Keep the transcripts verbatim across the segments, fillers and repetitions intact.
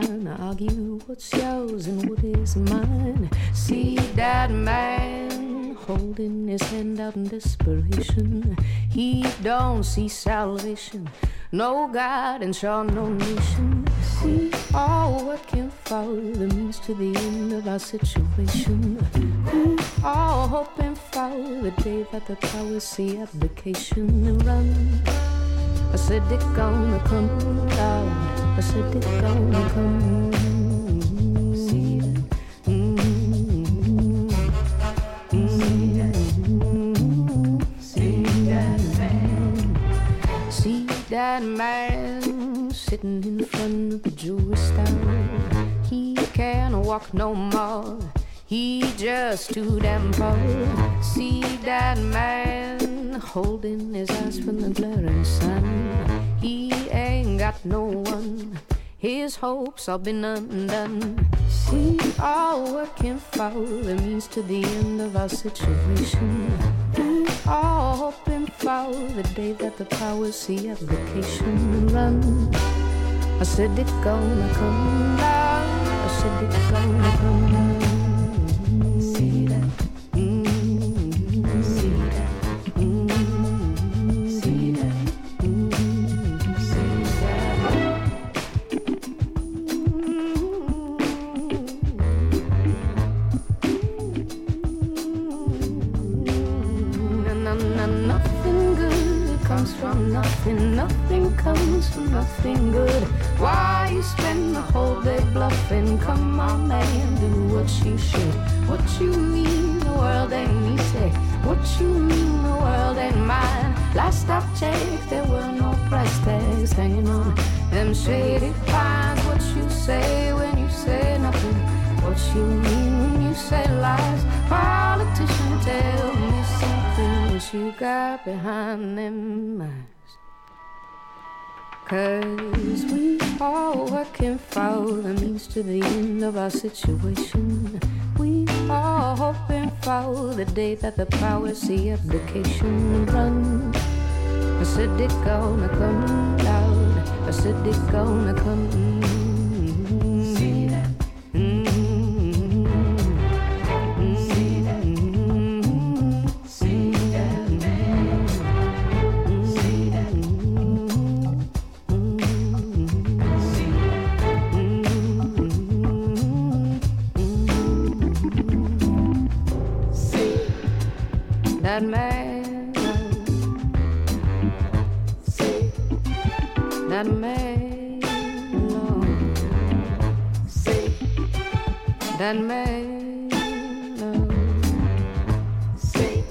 Time to argue what's yours and what is mine. See that man holding his hand out in desperation. He don't see salvation, no God and sure no nation. We all working for the means to the end of our situation. We all hoping for the day that the powers see abdication and run. I said they're gonna come out. I said it's gonna come. See that? See that? See that man? See that man sitting in front of the Jewish tower. He can't walk no more. He just too damn poor. See that man holding his eyes from the blurring sun. He ain't got no one. His hopes all been undone. We all working for the means to the end of our situation. We all hoping for the day that the powers see application run. I said it's gonna come down. I said it's gonna come down. See that? From nothing, nothing comes from nothing good. Why you spend the whole day bluffing? Come on, man, do what you should. What you mean the world ain't easy? What you mean the world ain't mine? Last I checked, there were no price tags hanging on them shady pines. What you say when you say nothing? What you mean when you say lies? Politician, tell me something. What you got behind them eyes? Cause we all working for the means to the end of our situation. We all hoping for the day that the powers see application run. I said it's gonna come loud. I said it's gonna come. That man, see that man, no. See that man, no. See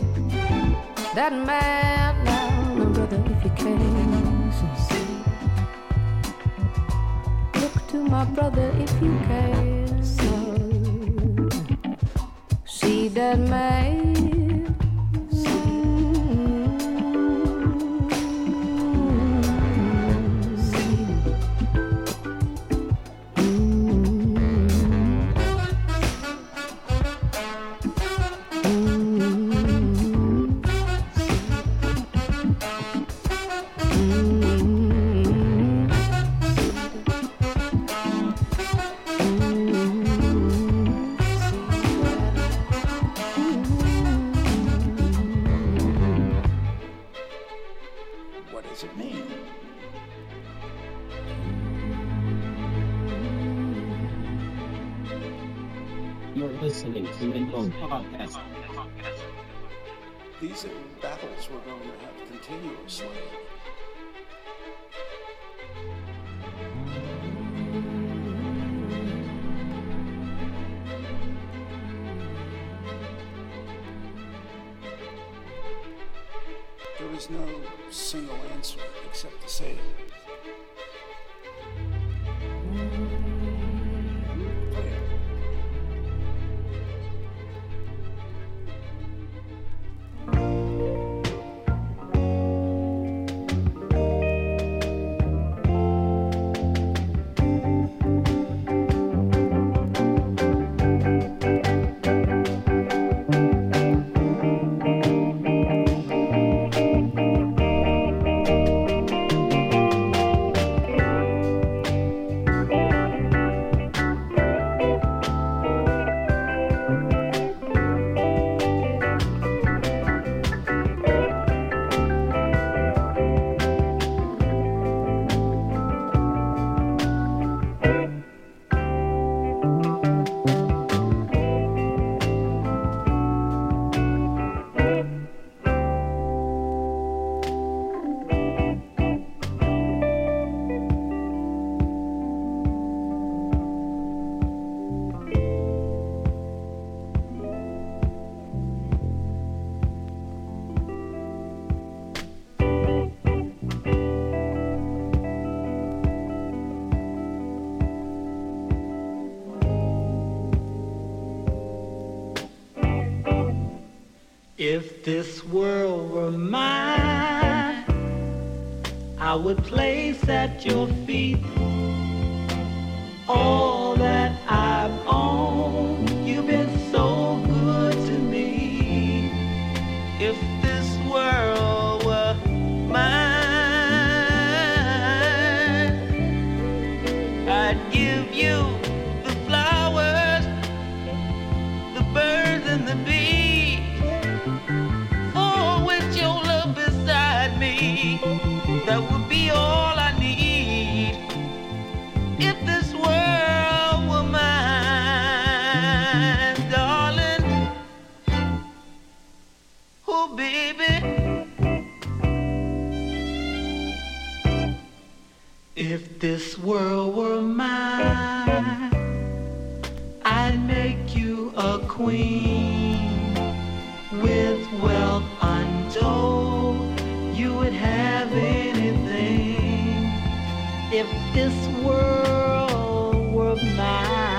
that man, no, brother, if you can, see. Look to my brother if you can, so. See that man. These battles we're going to have continuously. There is no single answer except to say If this world were mine, I would place at your feet all that I've owned. You've been so good to me. If this world were mine, I'd give you the flowers, the birds and the bees. That would be all I need if this world were mine, darling. Oh, baby. If this world were mine, I'd make you a queen with wealth untold. You would have anything if this world were mine.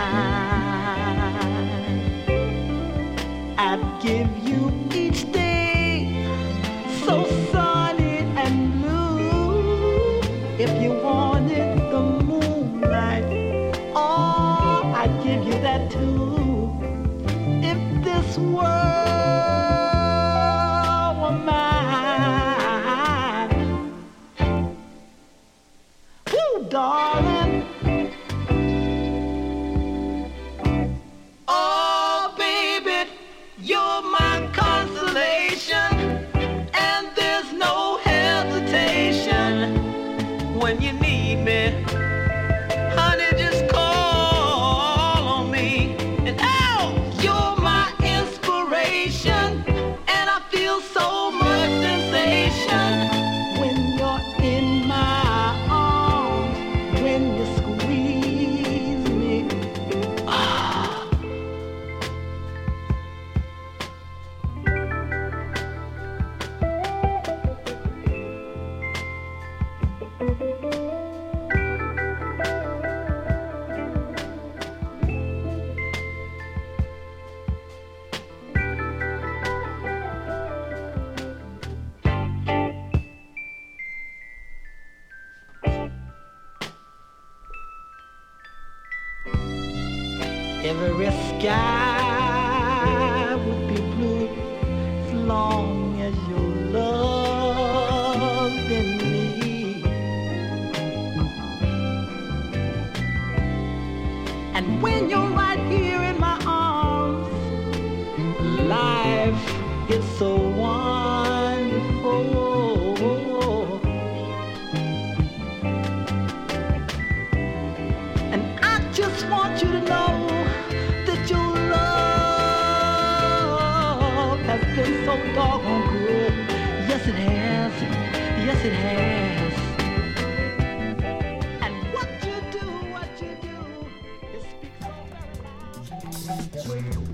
I'd give you each day so sunny and blue. If you wanted the moonlight, oh, I'd give you that too. If this world were mine. Darling, oh baby, you're my consolation, and there's no hesitation when you need me, honey. Just call on me, and oh, you're my inspiration, and I feel so much sensation. Every sky would be blue as long as you loved me. And when you're right here in my arms, life is so wonderful. And I just want you to know been so doggone good. Yes, it has. Yes, it has. And what you do, what you do, it speaks so very loud.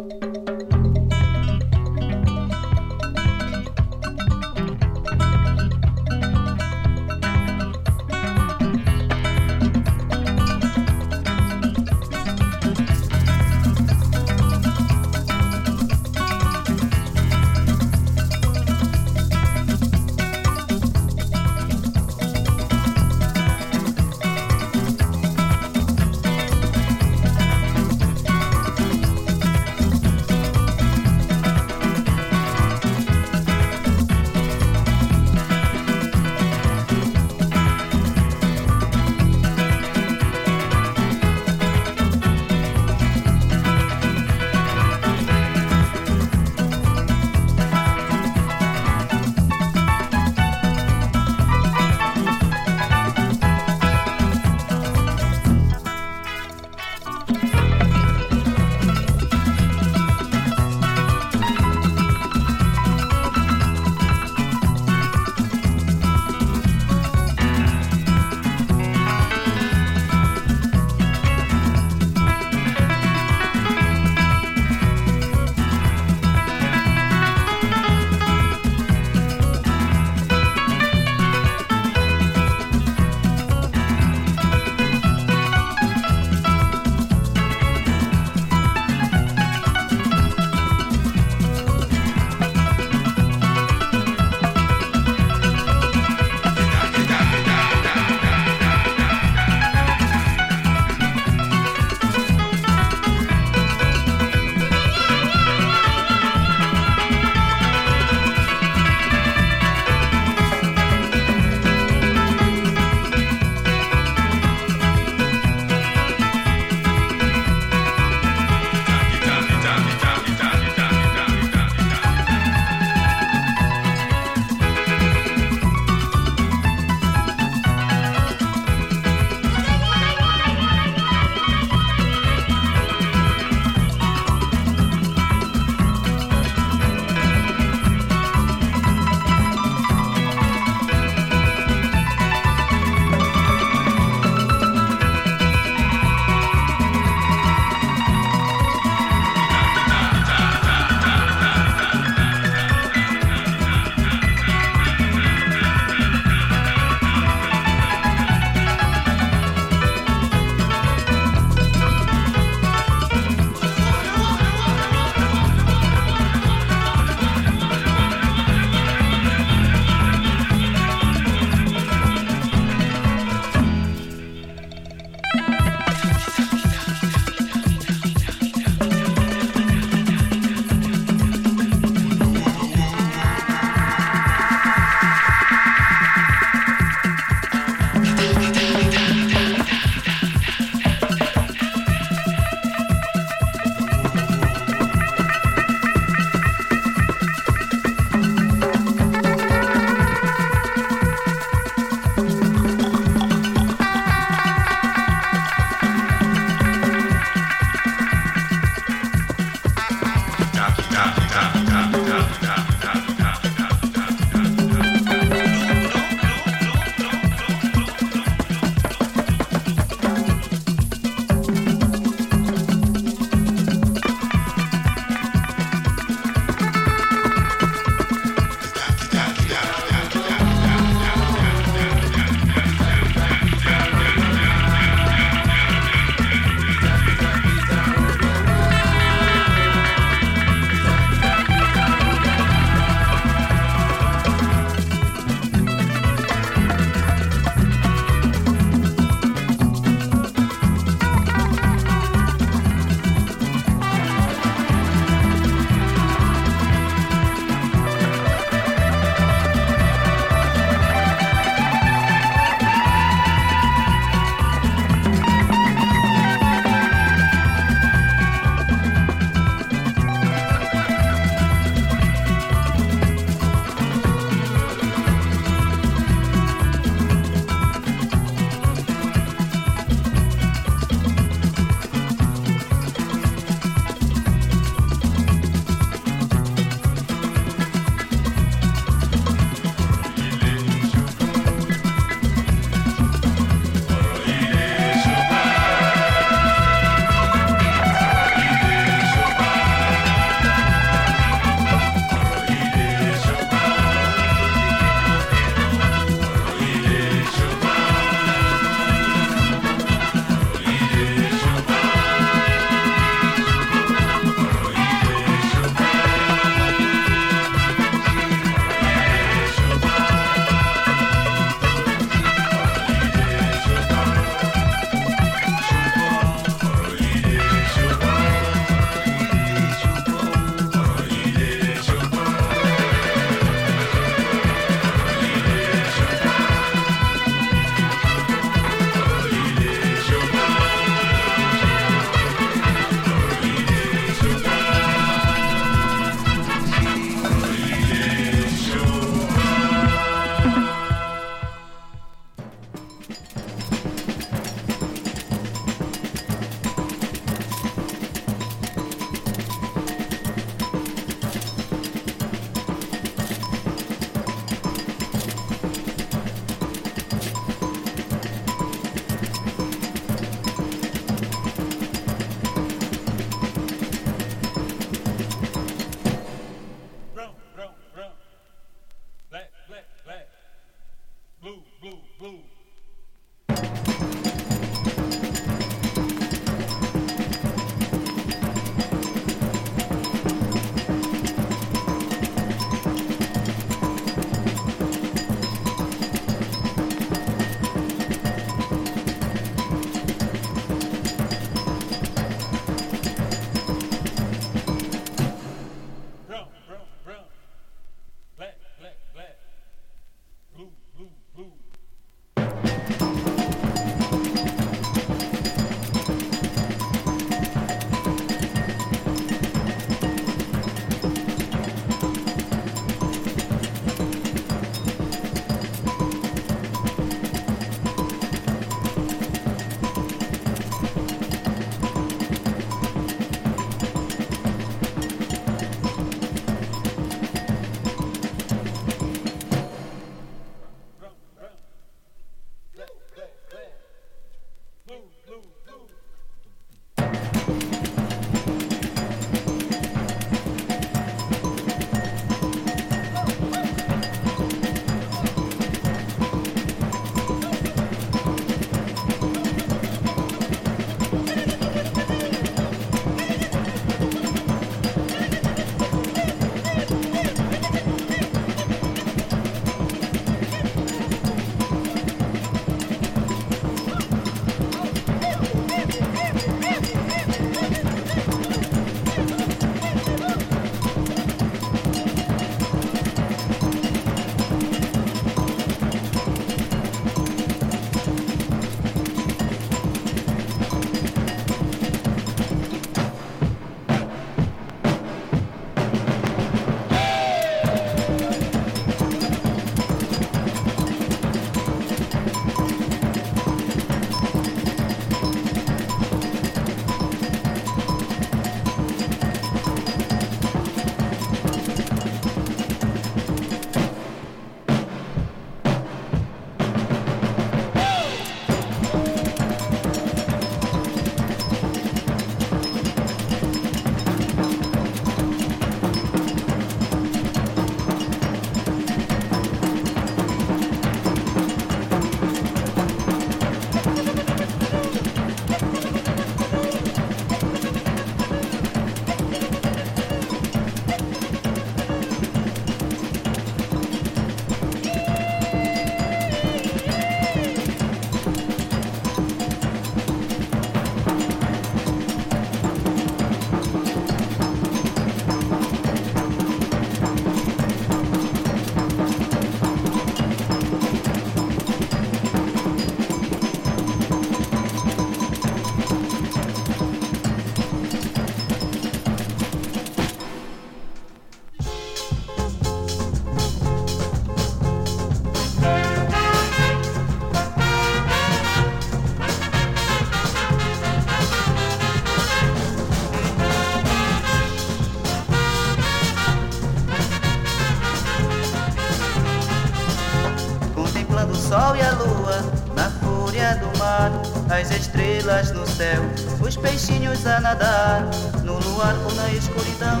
sol e a lua, na fúria do mar, as estrelas no céu, os peixinhos a nadar, no luar ou na escuridão,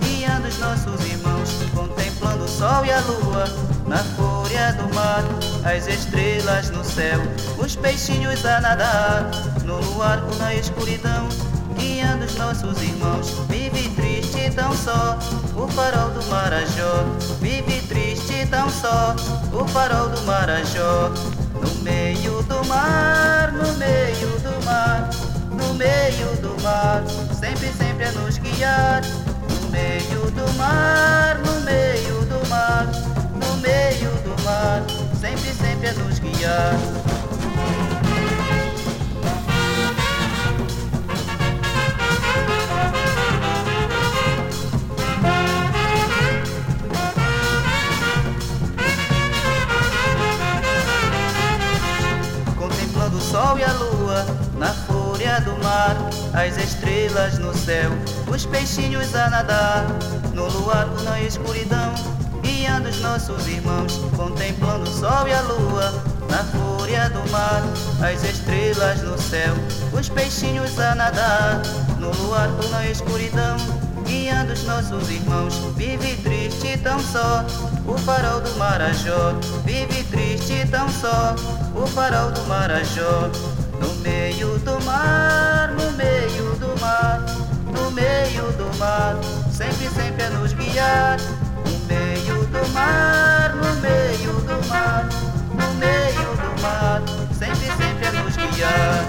guiando os nossos irmãos, contemplando o sol e a lua, na fúria do mar, as estrelas no céu, os peixinhos a nadar, no luar ou na escuridão, guiando os nossos irmãos, vive triste tão só, o farol do Marajó, vive triste tão só, o farol do Marajó, no meio do mar, no meio do mar, no meio do mar, sempre, sempre a nos guiar, no meio do mar, no meio do mar, no meio do mar, sempre, sempre a nos guiar. Sol e a lua, na fúria do mar, as estrelas no céu, os peixinhos a nadar, no luar ou na escuridão, guiando os nossos irmãos, contemplando o sol e a lua, na fúria do mar, as estrelas no céu, os peixinhos a nadar, no luar ou na escuridão, guiando os nossos irmãos, vive triste tão só, o farol do Marajó, vive triste tão só, o farol do Marajó, no meio do mar, no meio do mar, no meio do mar, sempre, sempre a nos guiar, no meio do mar, no meio do mar, no meio do mar, sempre, sempre a nos guiar.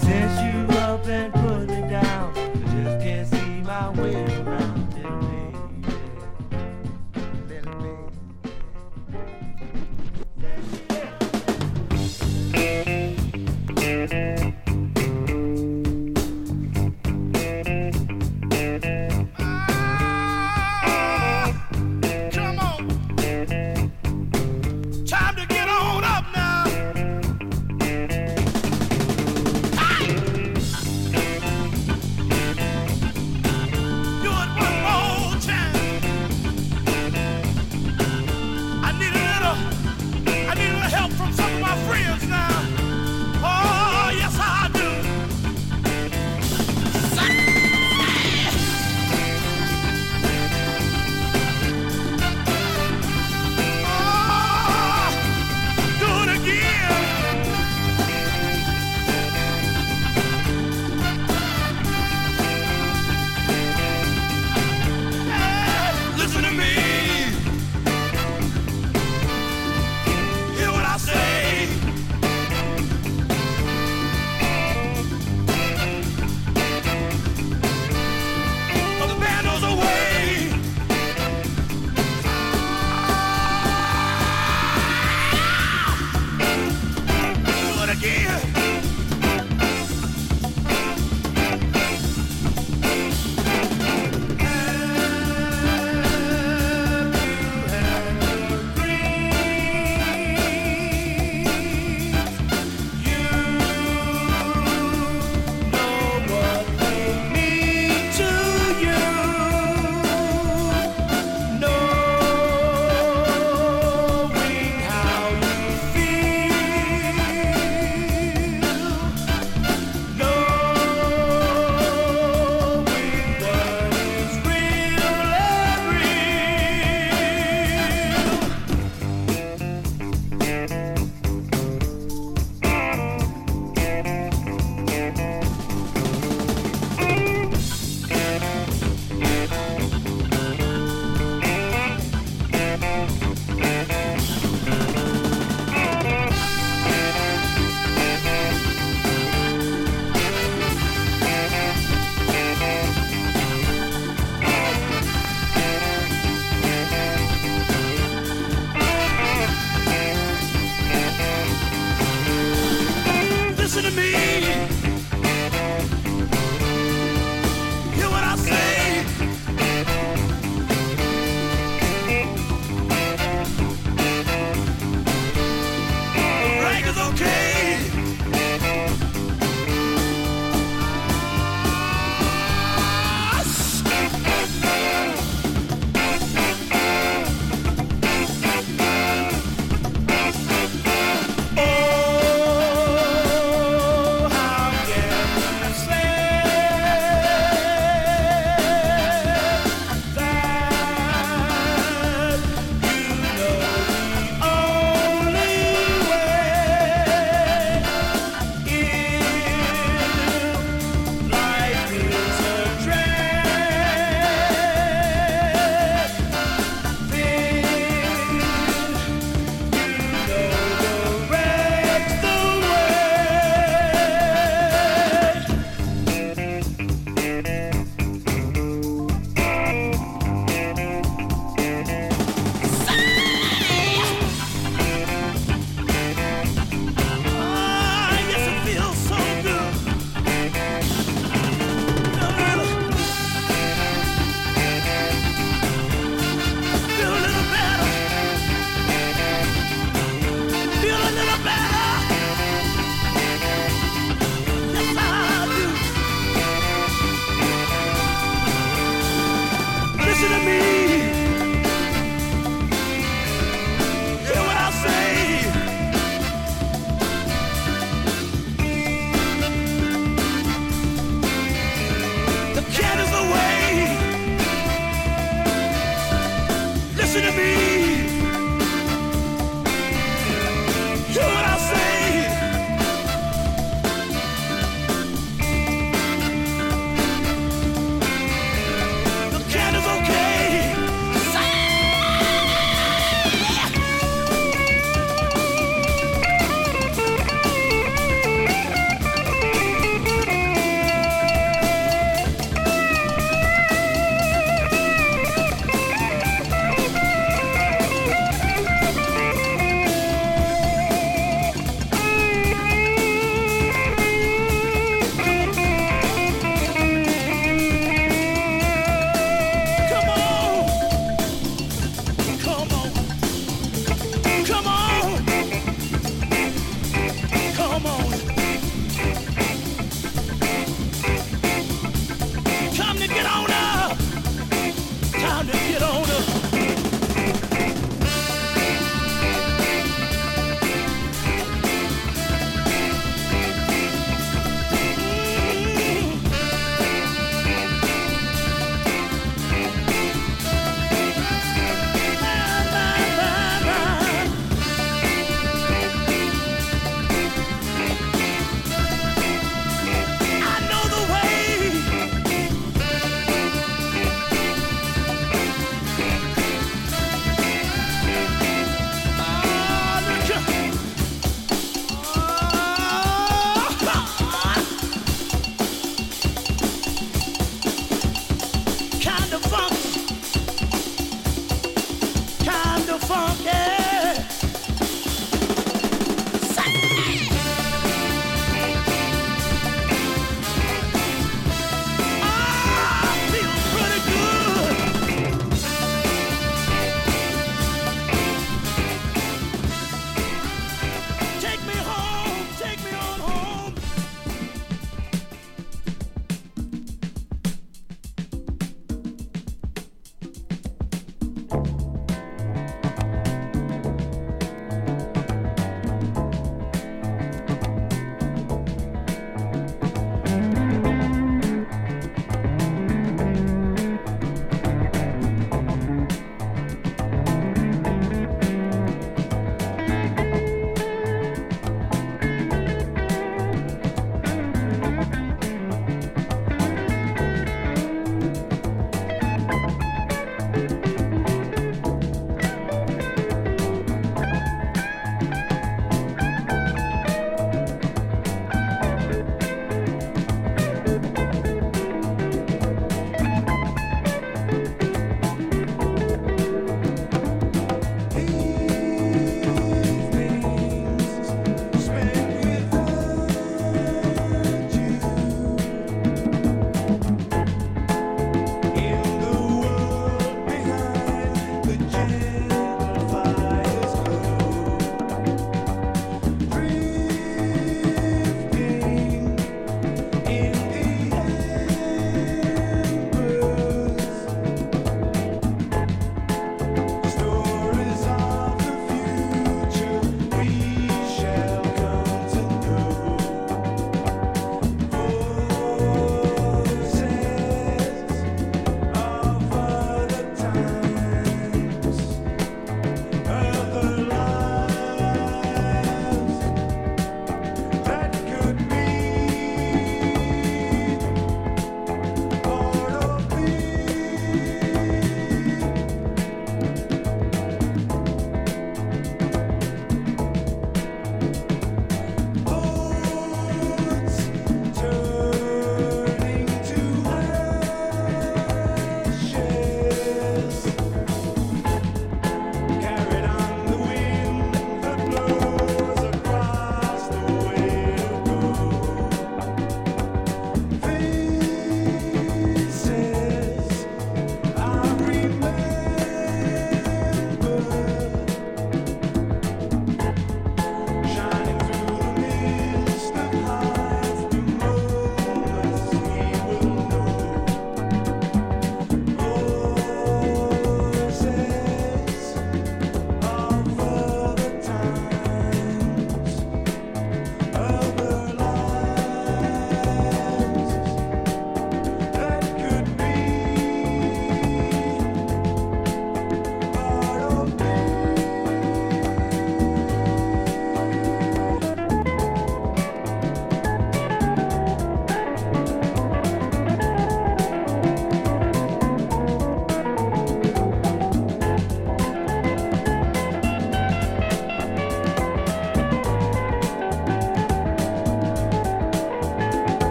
Since you up and put me down,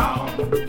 We'll be right back.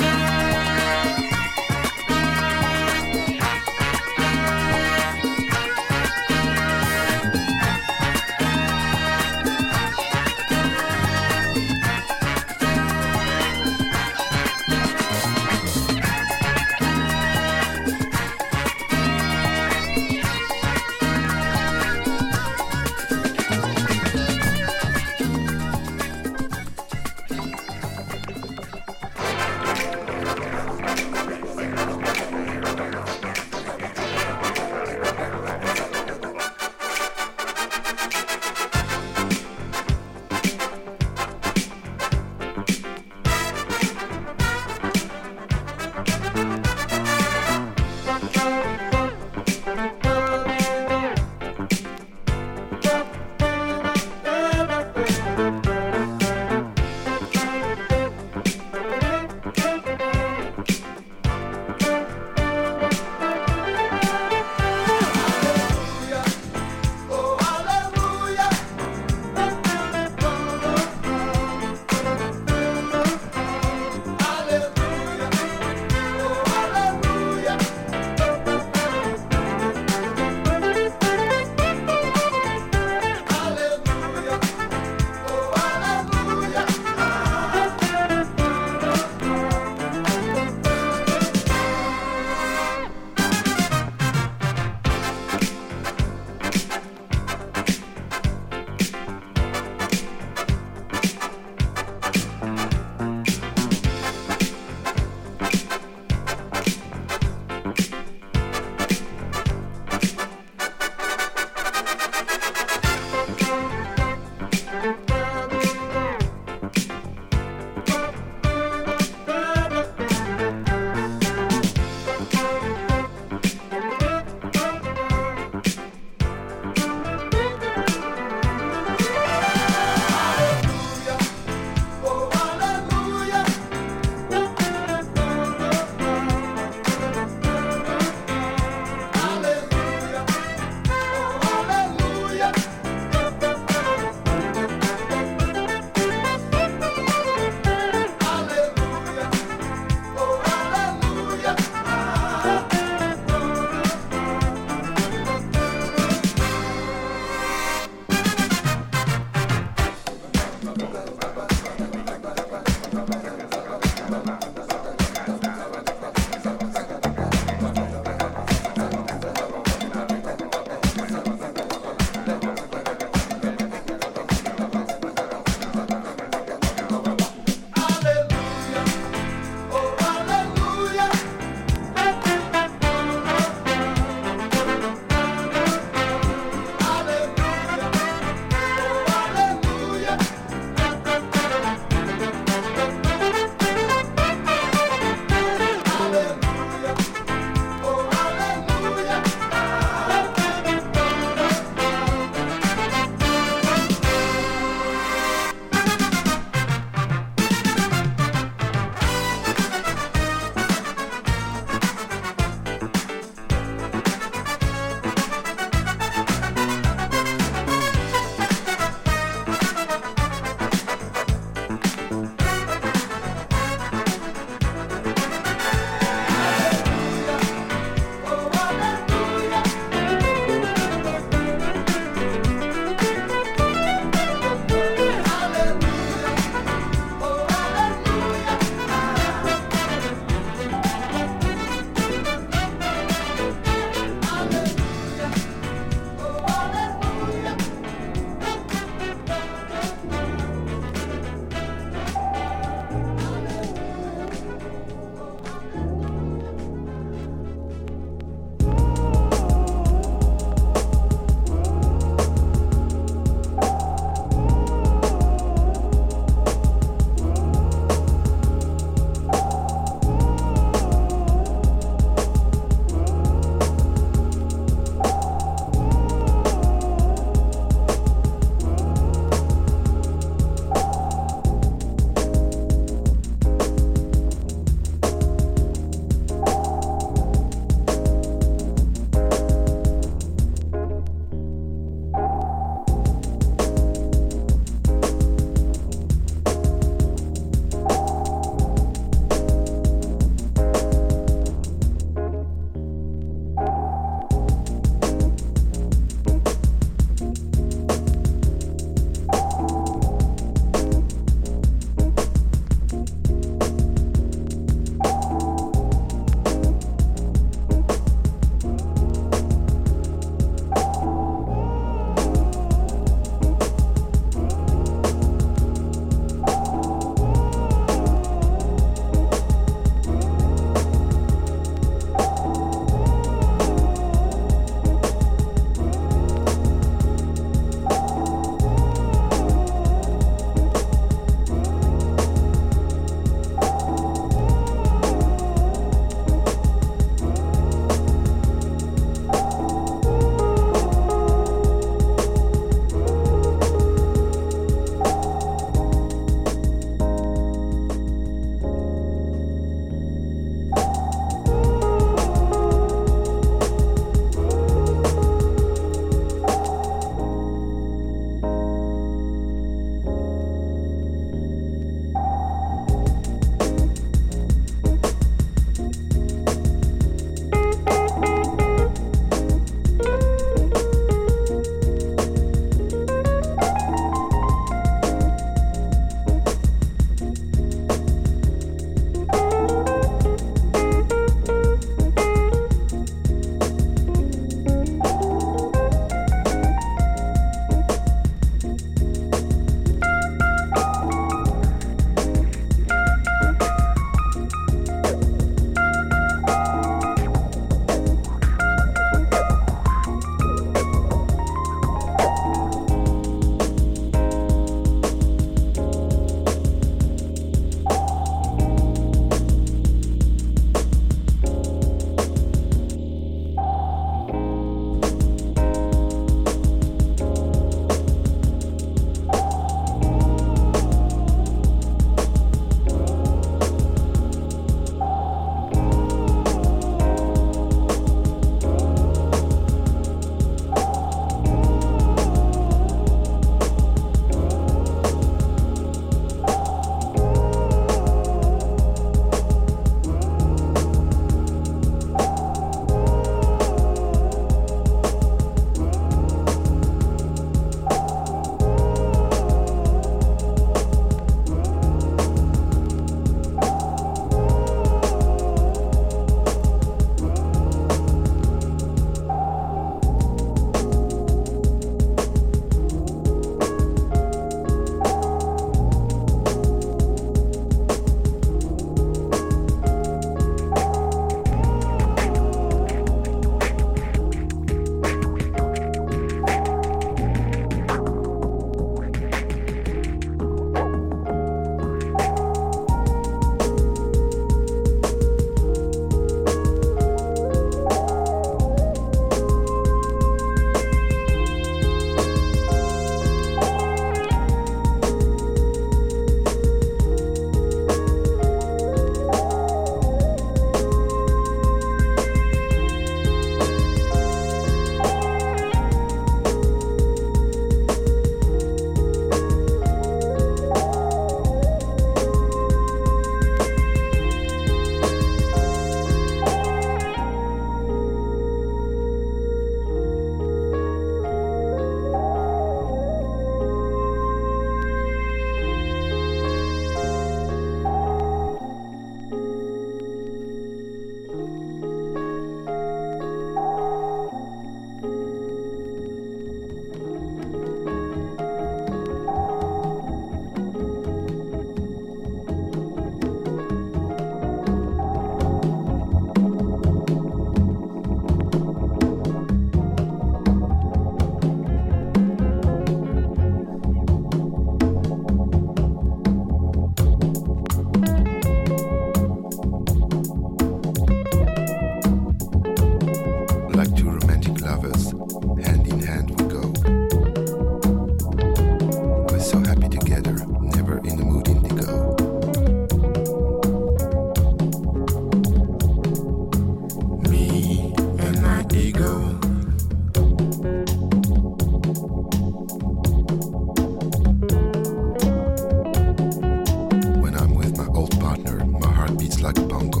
Congo.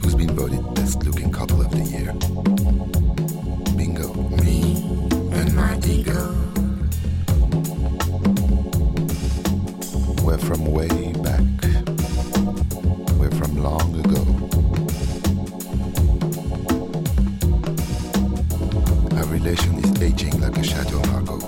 Who's been voted best looking couple of the year? Bingo. Me and my ego. We're from way back. We're from long ago. Our relation is aging like a shadow cargo.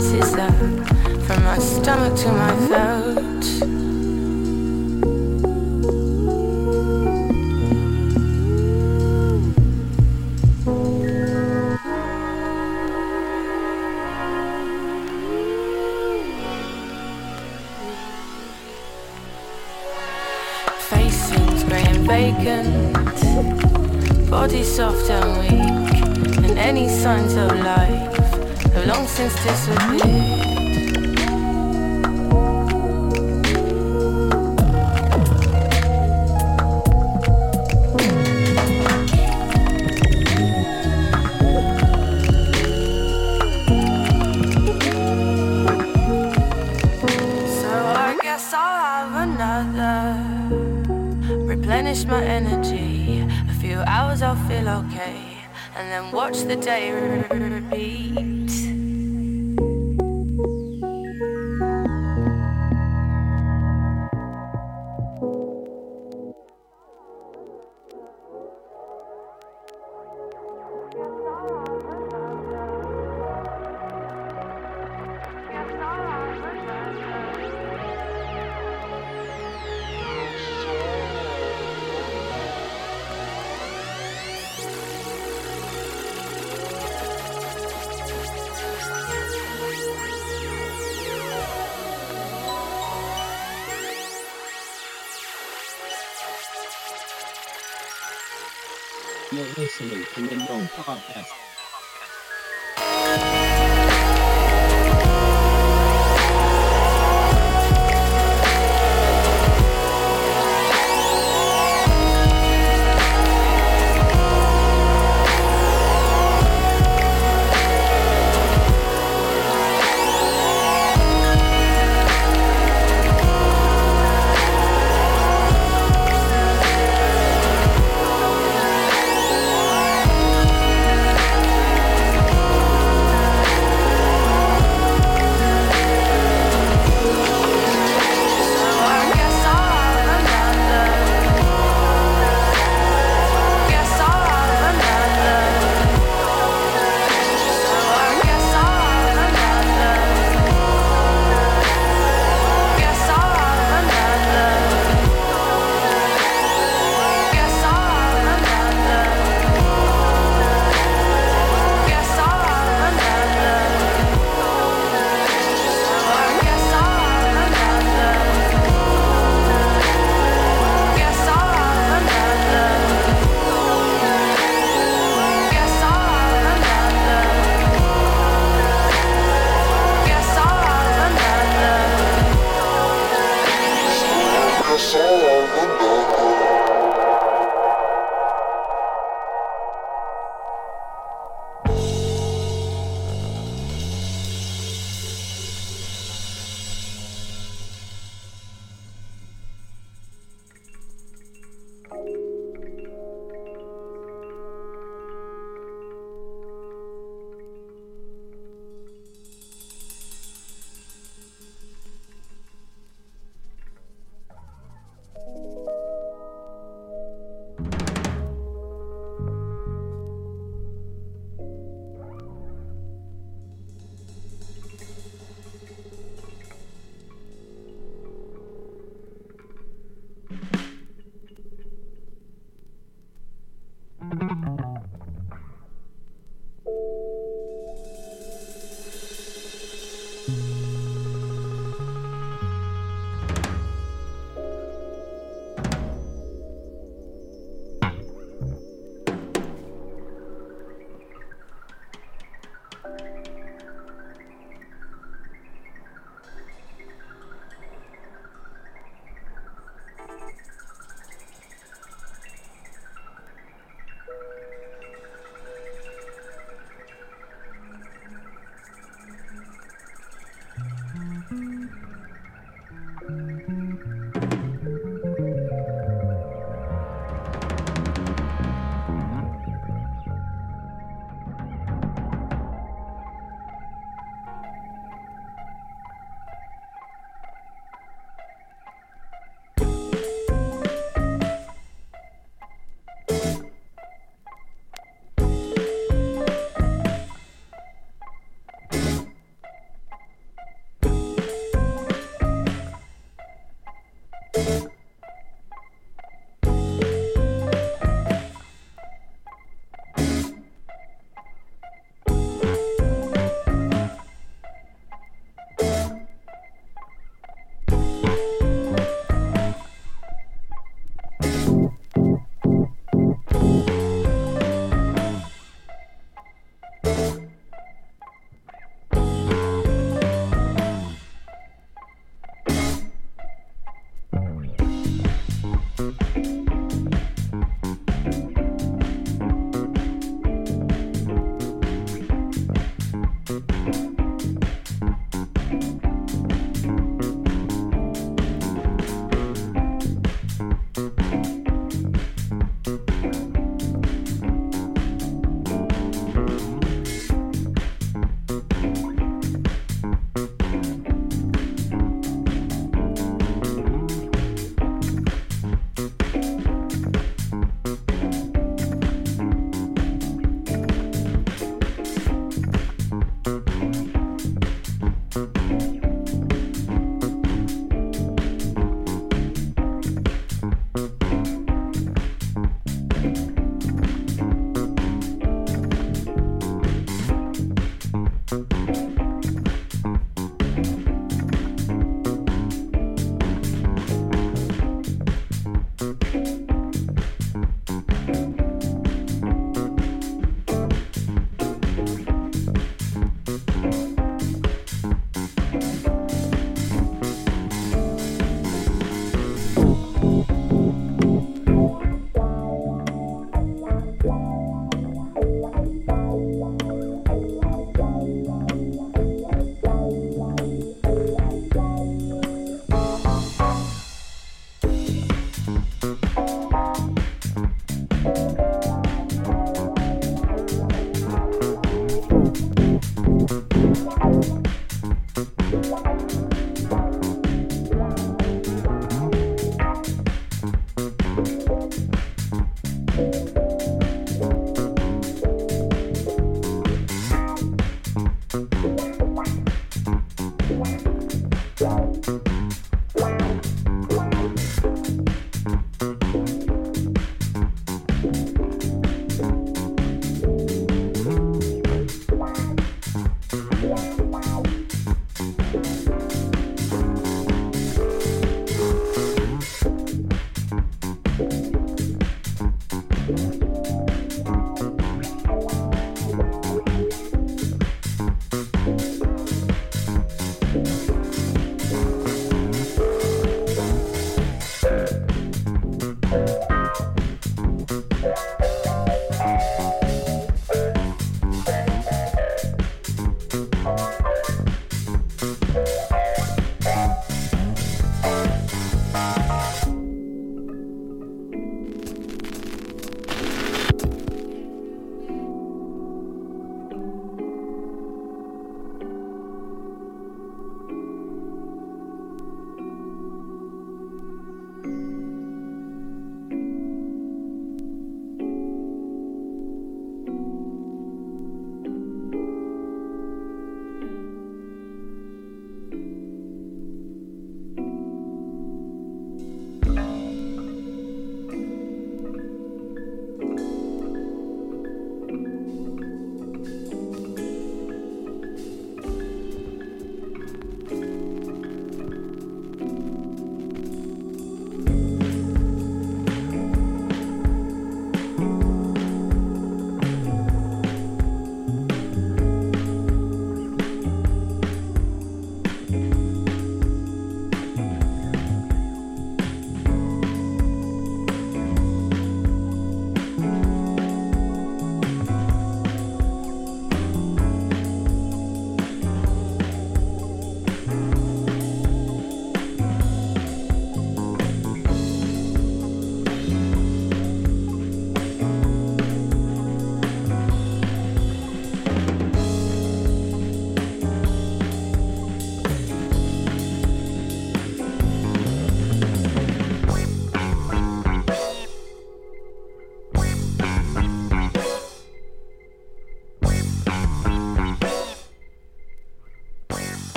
prices up from my stomach to my throat. Body soft and weak, and any signs of life have long since disappeared. So I guess I'll have another, replenish my energy. Hours I'll feel okay, and then watch the day repeat. You're listening to the Grand Puba.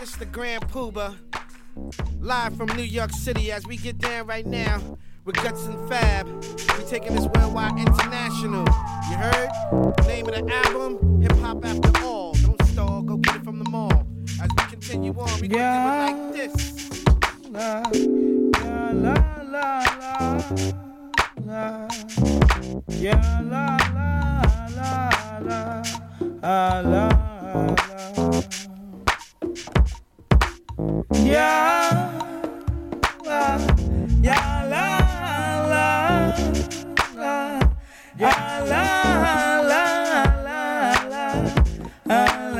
This is the Grand Puba, live from New York City as we get down right now with Guts and Fab. We're taking this worldwide international, you heard? Name of the album, Hip Hop After All. Don't stall, go get it from the mall. As we continue on, we yeah. Gonna do it like this. La, la, la, la, la, yeah, la, la, la, la, la, la. Banana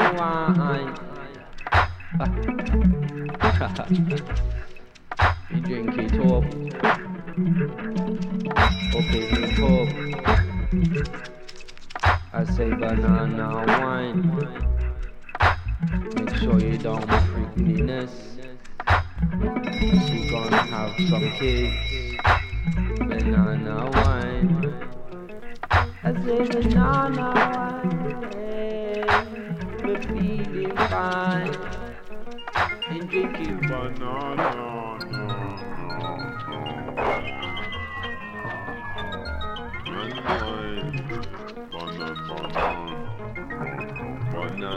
wine, You drink it up. Okay, drink up. I say banana wine. Make sure you don't freak me. She gonna have some kids. Banana wine. I say banana wine. Yeah. We're feeling fine. And drinking banana. Banana. Banana. Banana.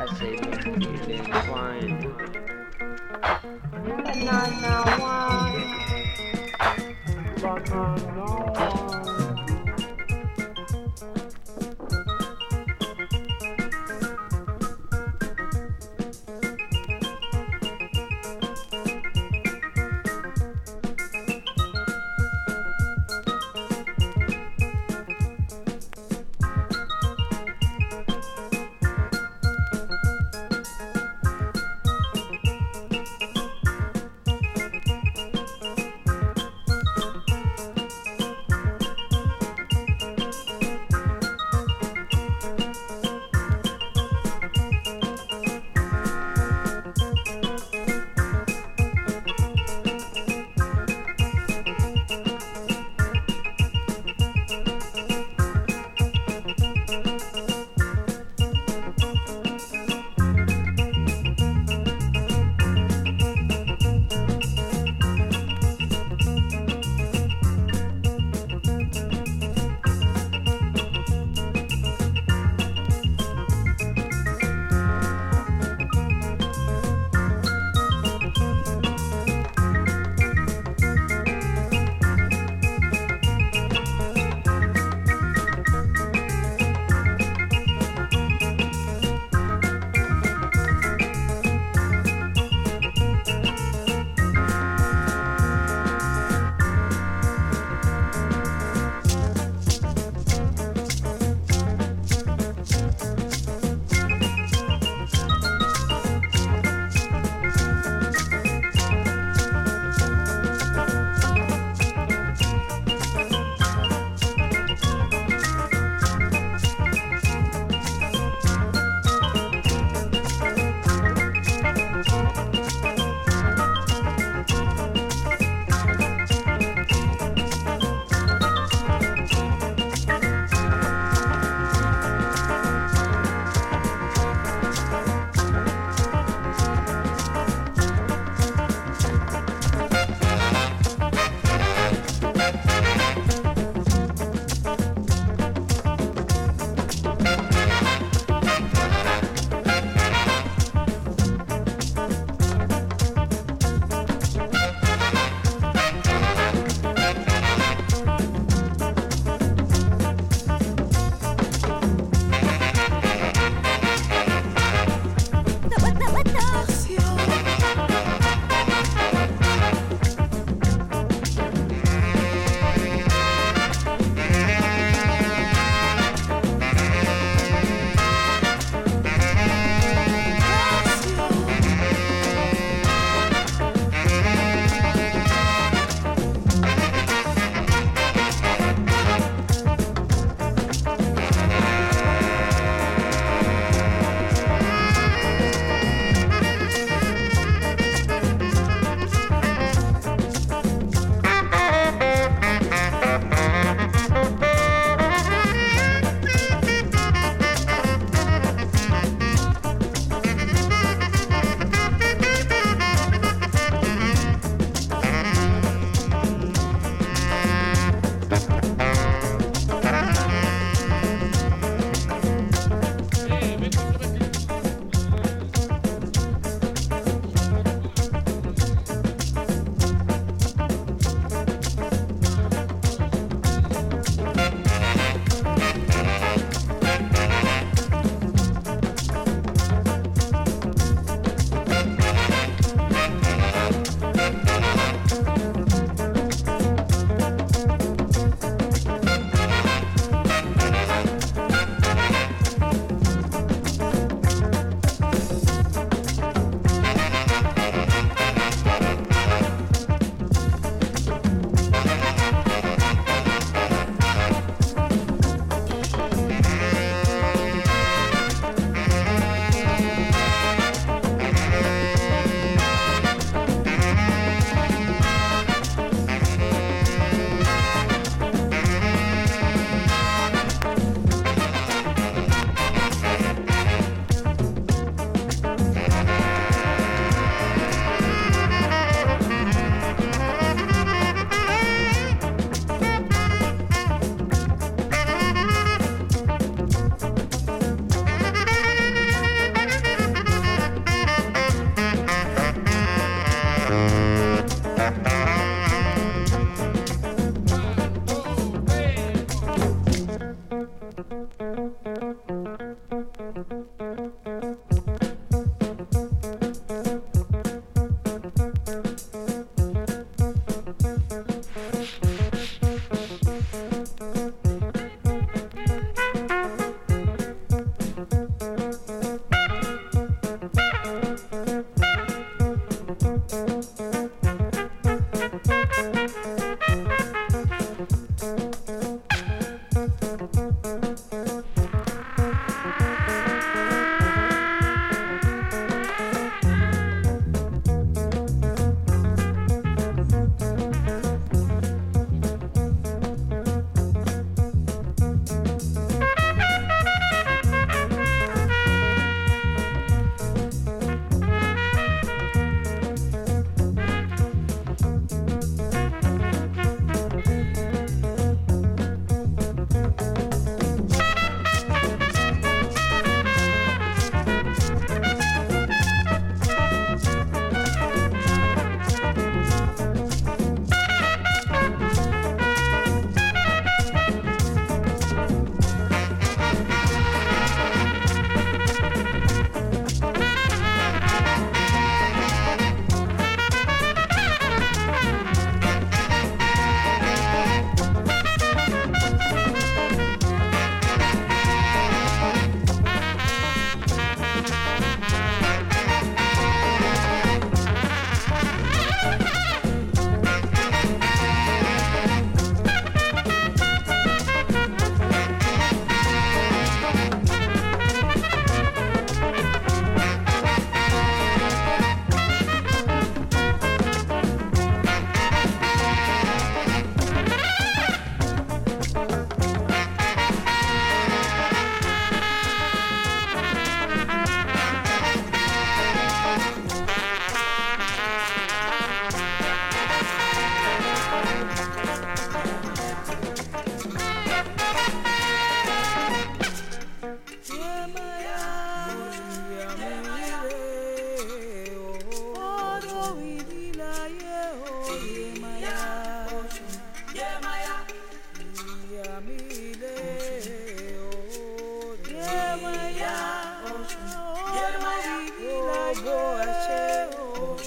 I say we're feeling fine. Banana wine. Banana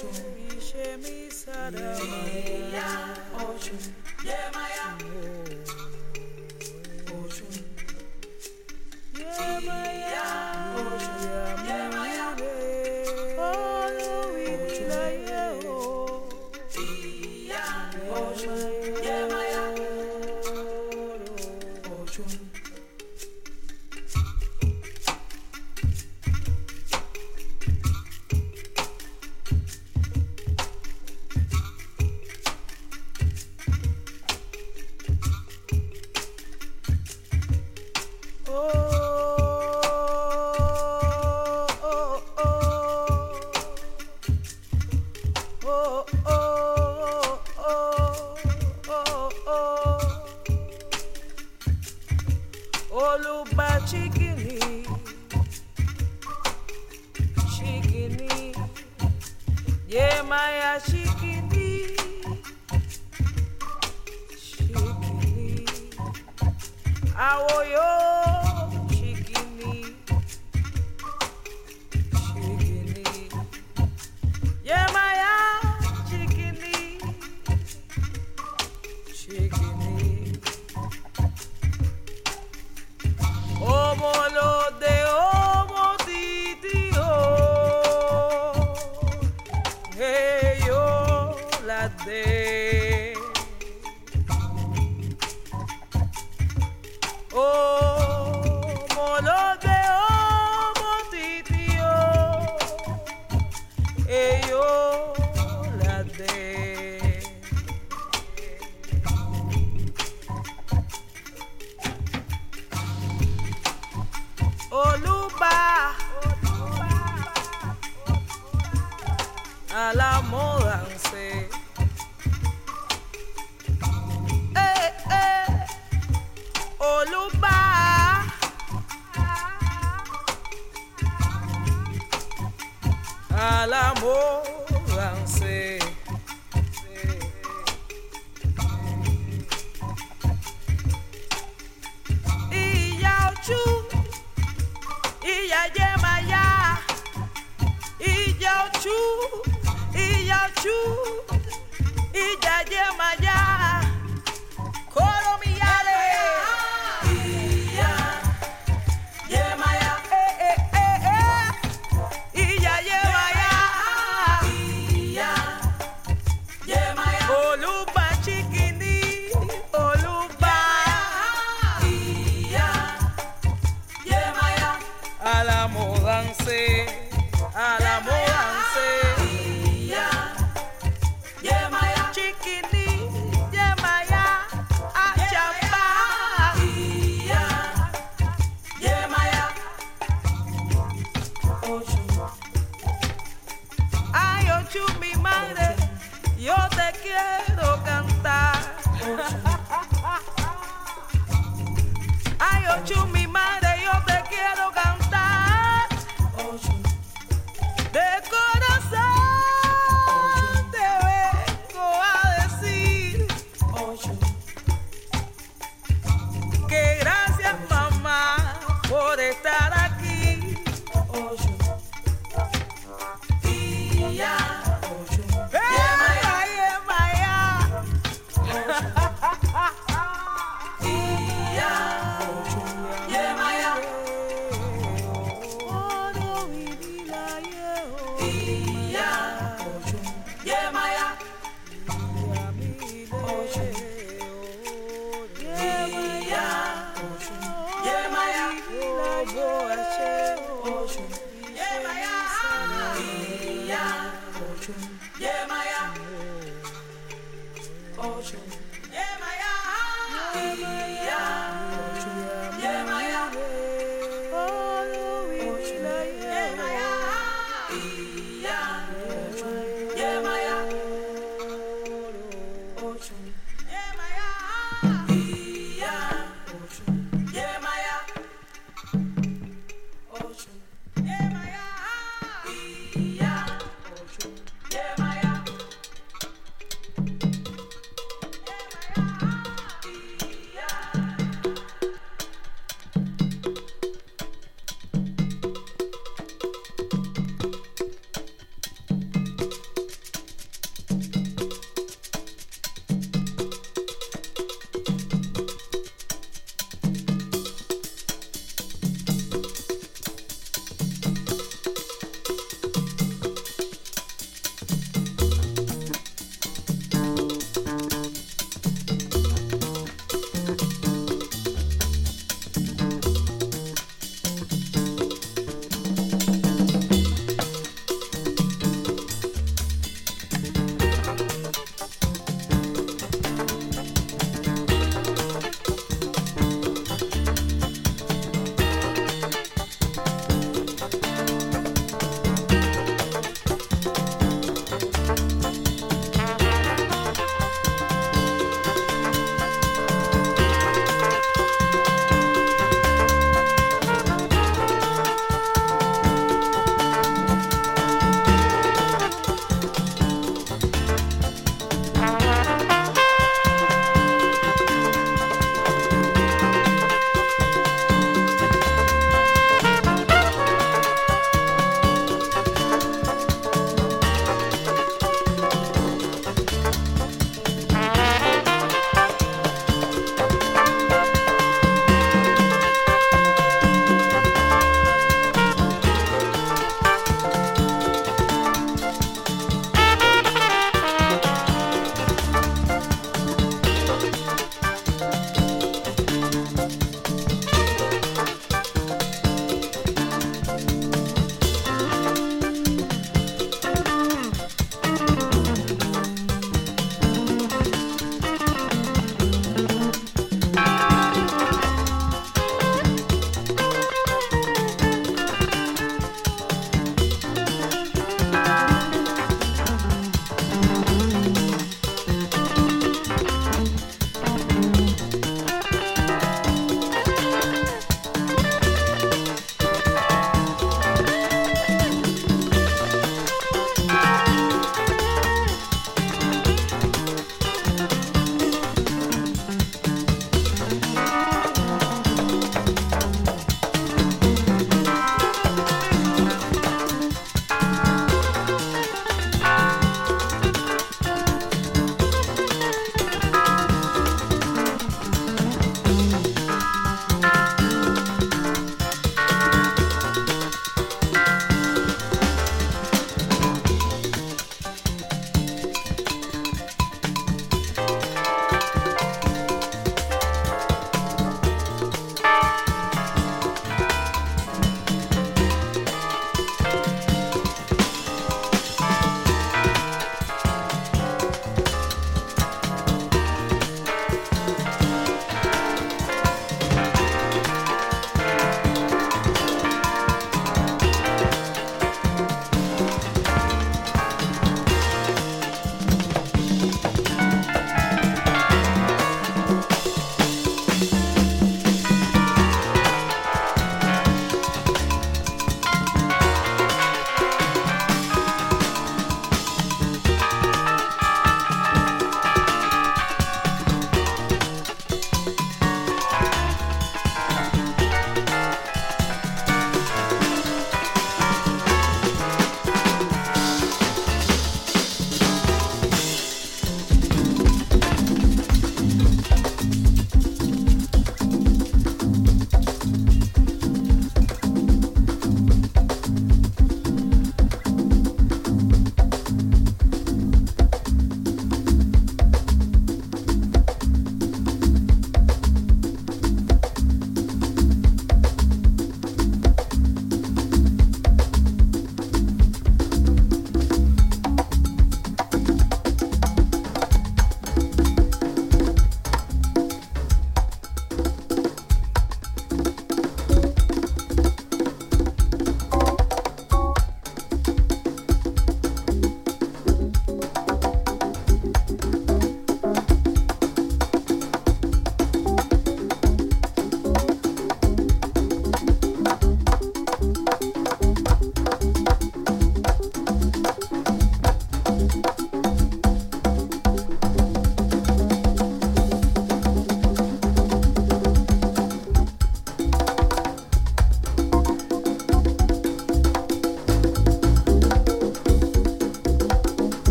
ocho, ocho, ocho,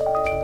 Open your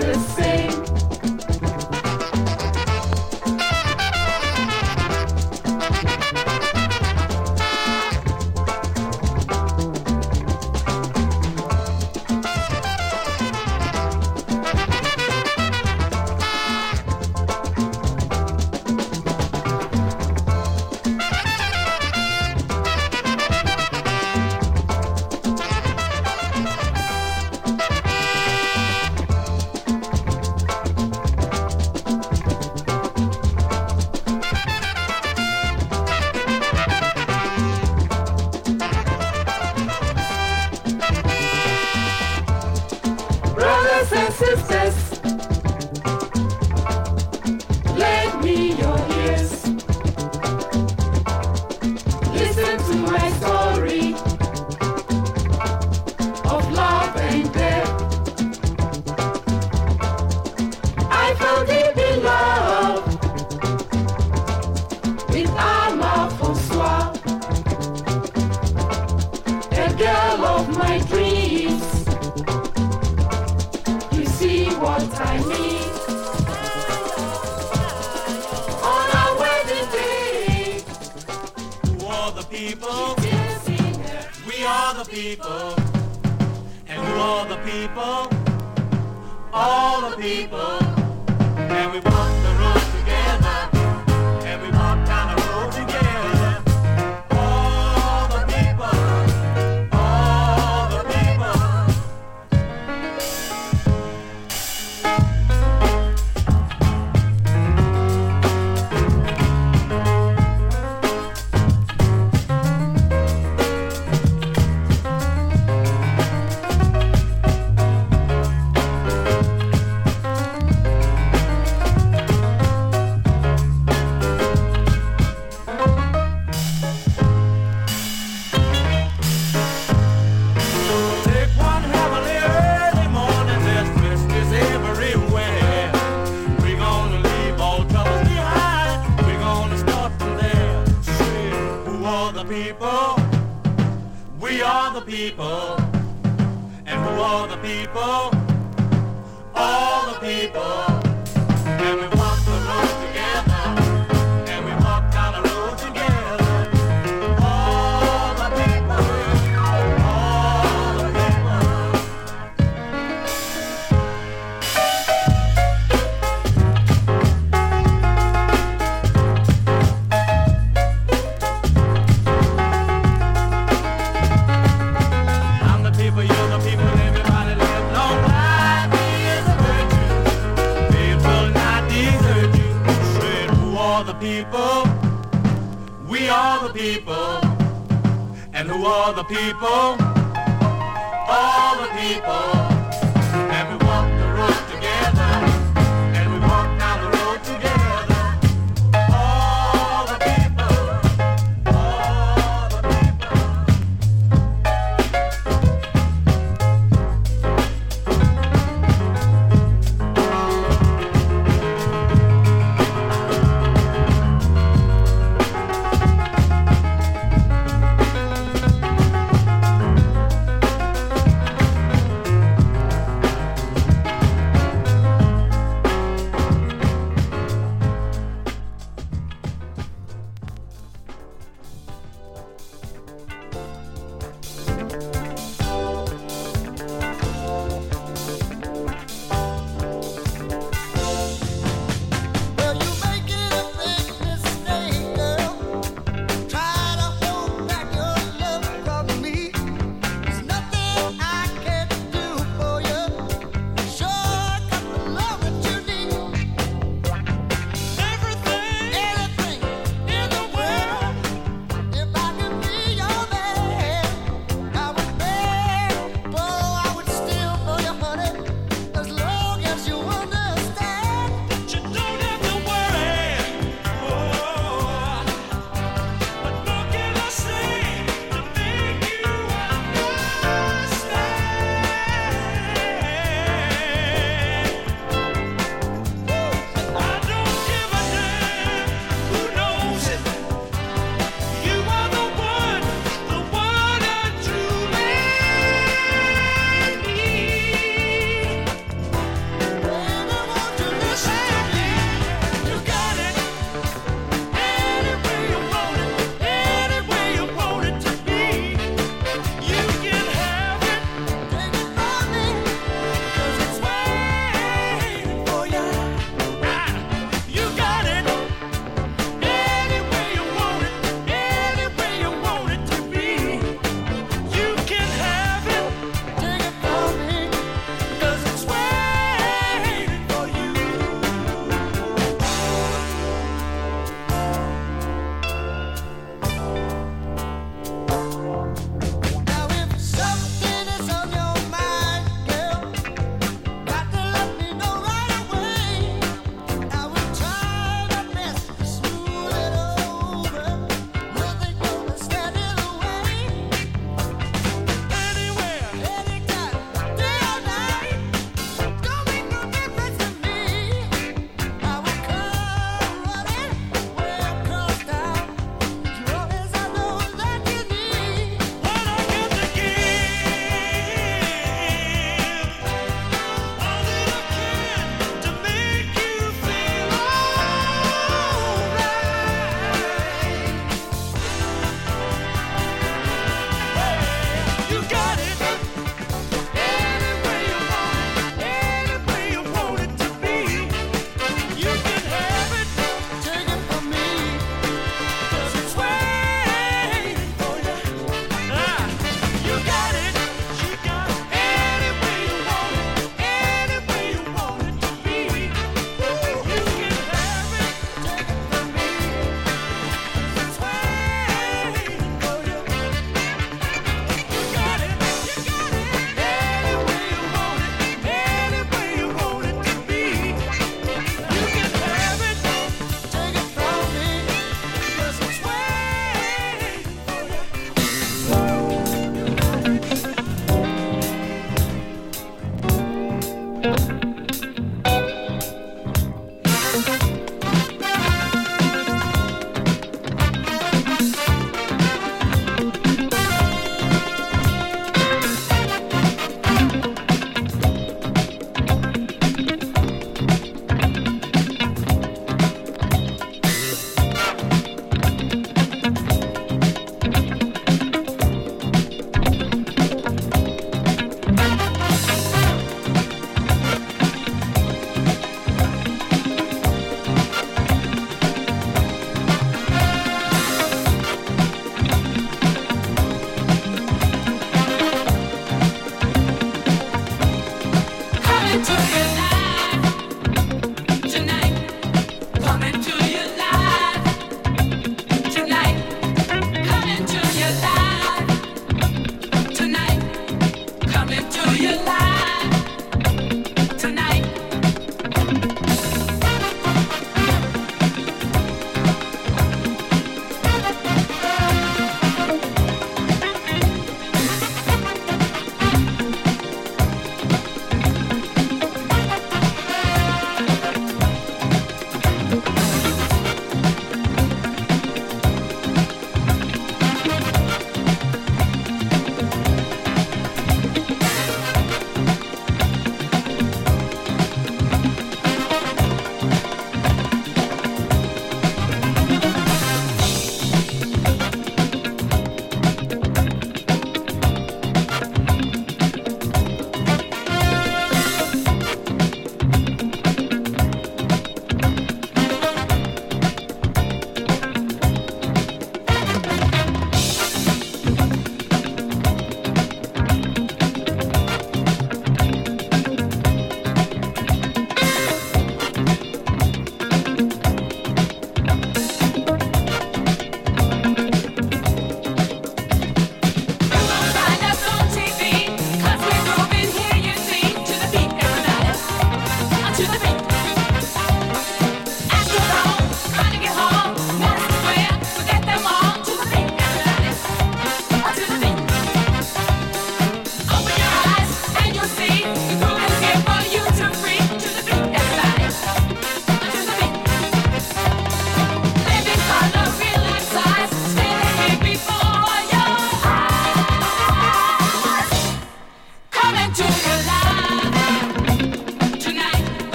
the same.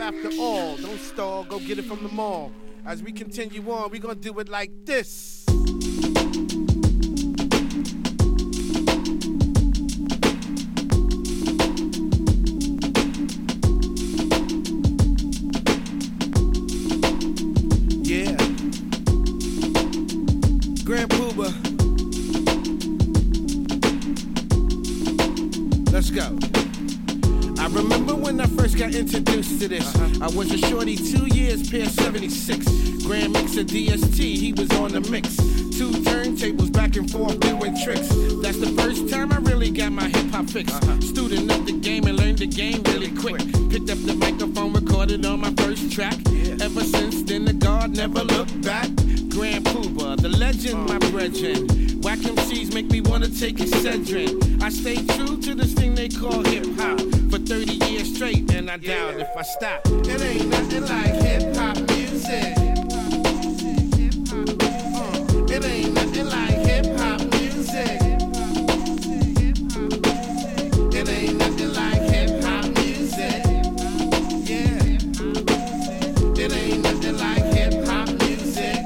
After all, don't stall, go get it from the mall. As we continue on, we're going to do it like this. Yeah. Grand Puba. Let's go. I remember when I first got introduced to this. Uh-huh. I was a shorty two years past seventy-six. Grand Mixer D S T, he was on the mix. Two turntables back and forth doing tricks. That's the first time I really got my hip-hop fix. Uh-huh. Student up the game and learned the game really quick. Picked up the microphone, recorded on my first track. Yeah. Ever since then, the guard never looked back. Grand Puba, the legend, my brethren. Whack M Cs make me want to take a Cedrin. I stay true to this thing they call hip-hop. thirty years straight, and I doubt yeah. if I stop. It ain't nothing like hip hop music. Uh, it ain't nothing like hip hop music. It ain't nothing like hip hop music. Yeah. It ain't nothing like hip hop music.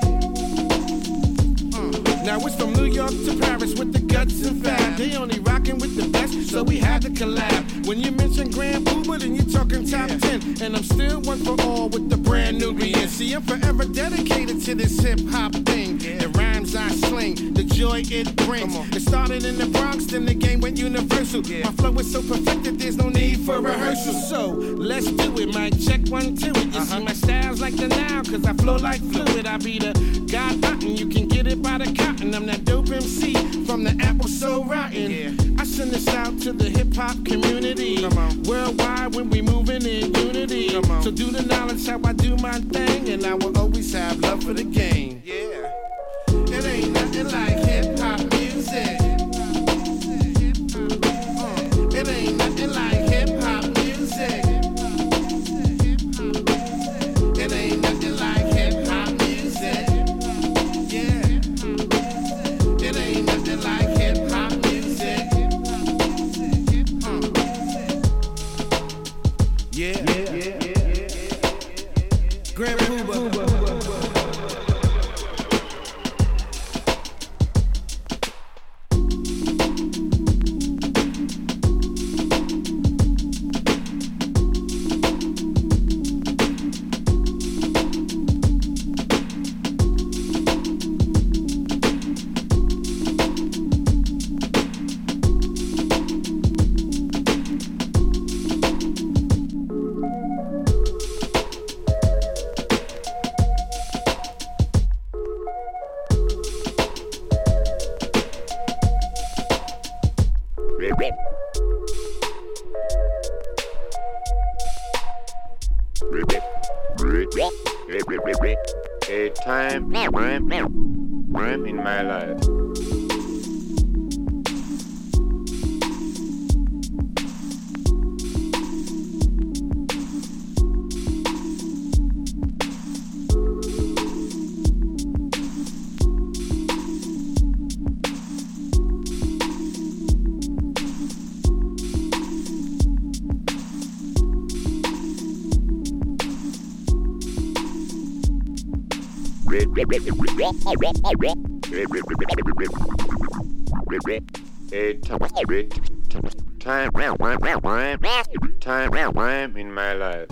Uh, now it's from New York to Paris with the guts and fab. They only rocking with the best, so we had to collab. When you mention Grand Puba, then you're talking top yeah. ten. And I'm still one for all with the brand new B N. See, I'm forever dedicated to this hip-hop thing. Yeah. The rhymes I sling, the joy it brings. It started in the Bronx, then the game went universal. Yeah. My flow is so perfected, there's no need for rehearsal. So, let's do it, Mike. Check one, two, it. You uh-huh. see, my style's like the Nile, cause I flow like fluid. I be the god rotten, you can get it by the cotton. I'm that dope M C from the apple so rotten. Yeah. Send this out to the hip-hop community. Come on. Worldwide when we moving in unity. Come on. So do the knowledge how I do my thing. And I will always have love for the game. Yeah. It ain't nothing like hip-hop music. Uh, it ain't nothing like hip-hop music. It ain't nothing like hip-hop music. Yeah. It ain't nothing like hip-hop music. Yeah, yeah, yeah, yeah. Grand Puba. A time rhyme in my life. Time round, round, time round in my life.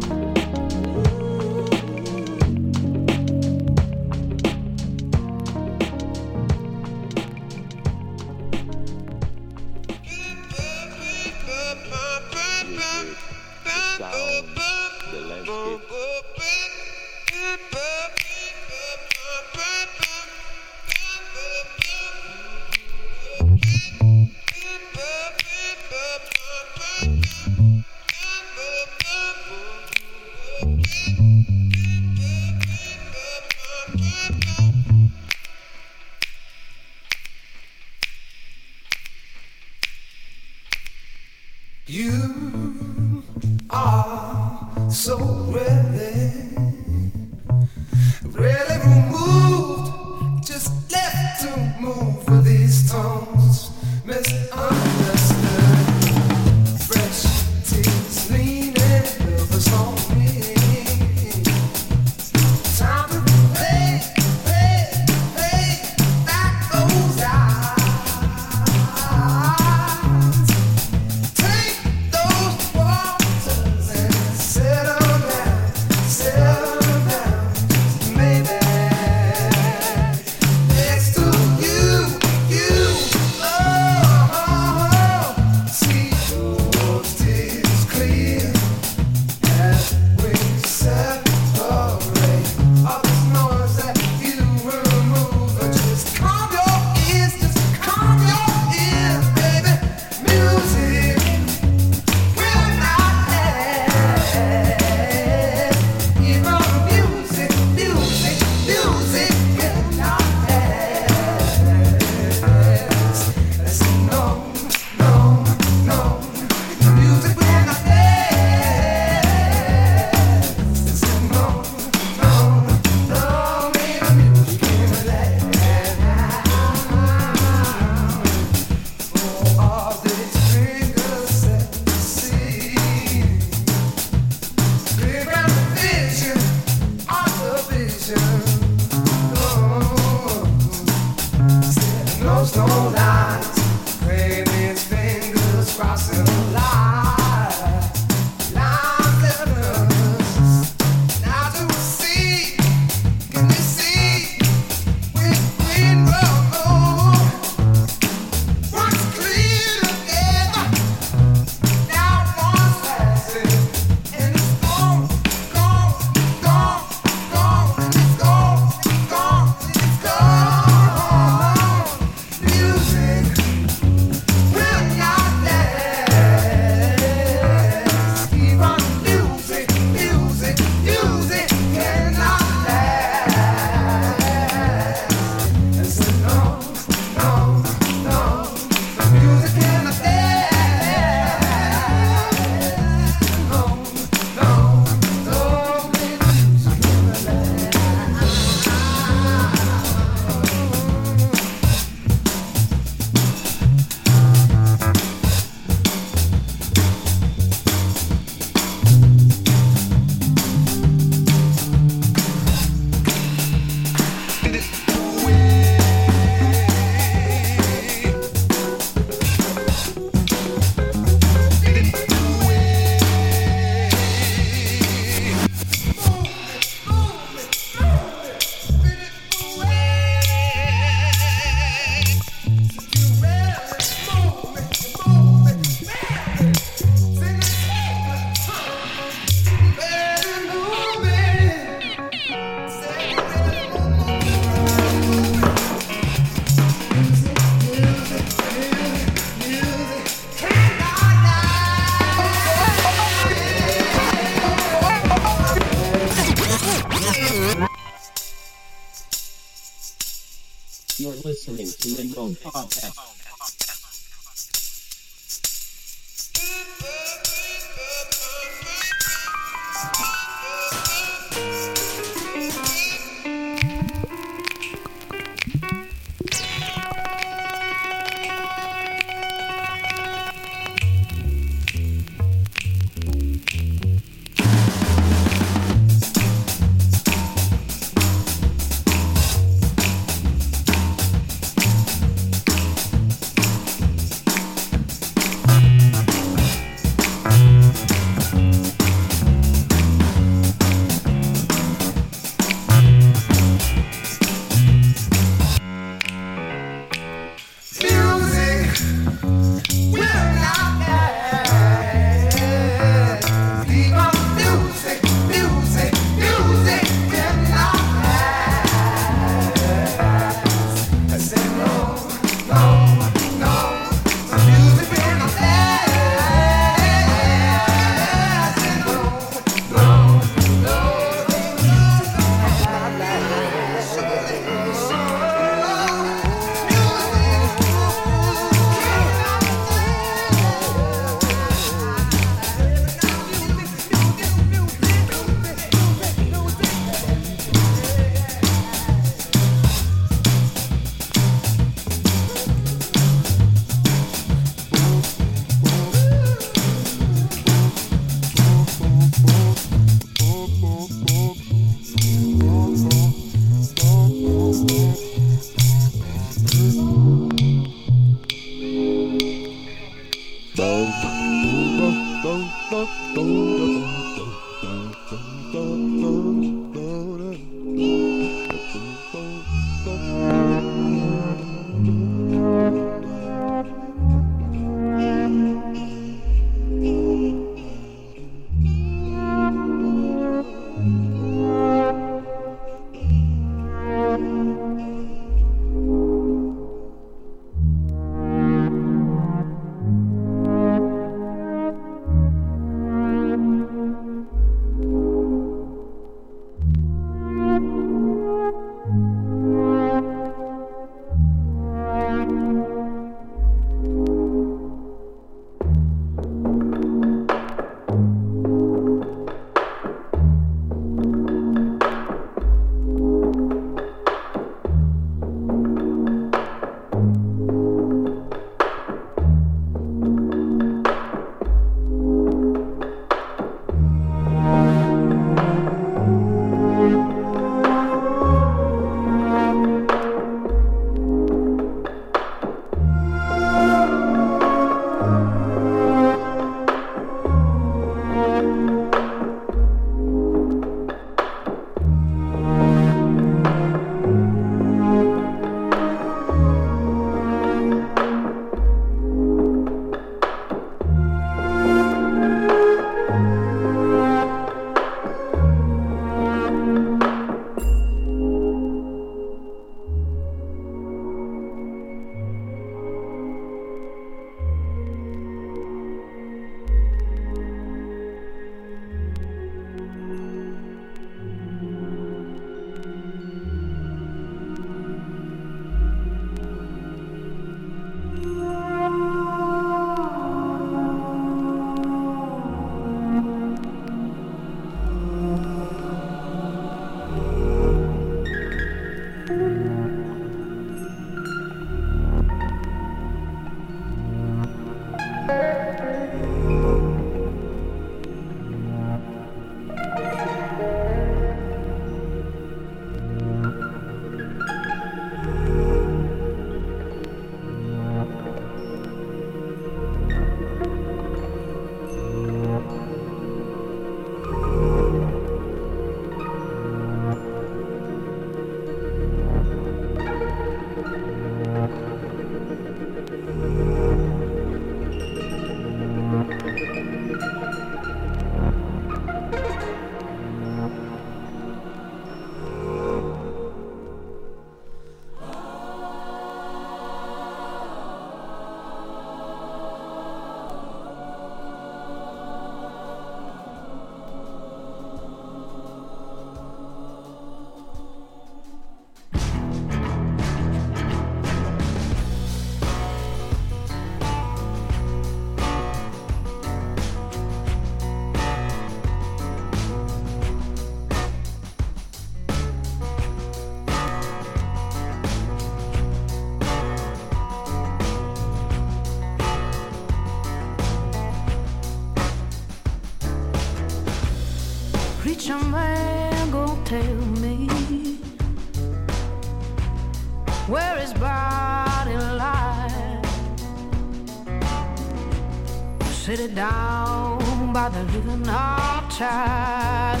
Down by the living hard child,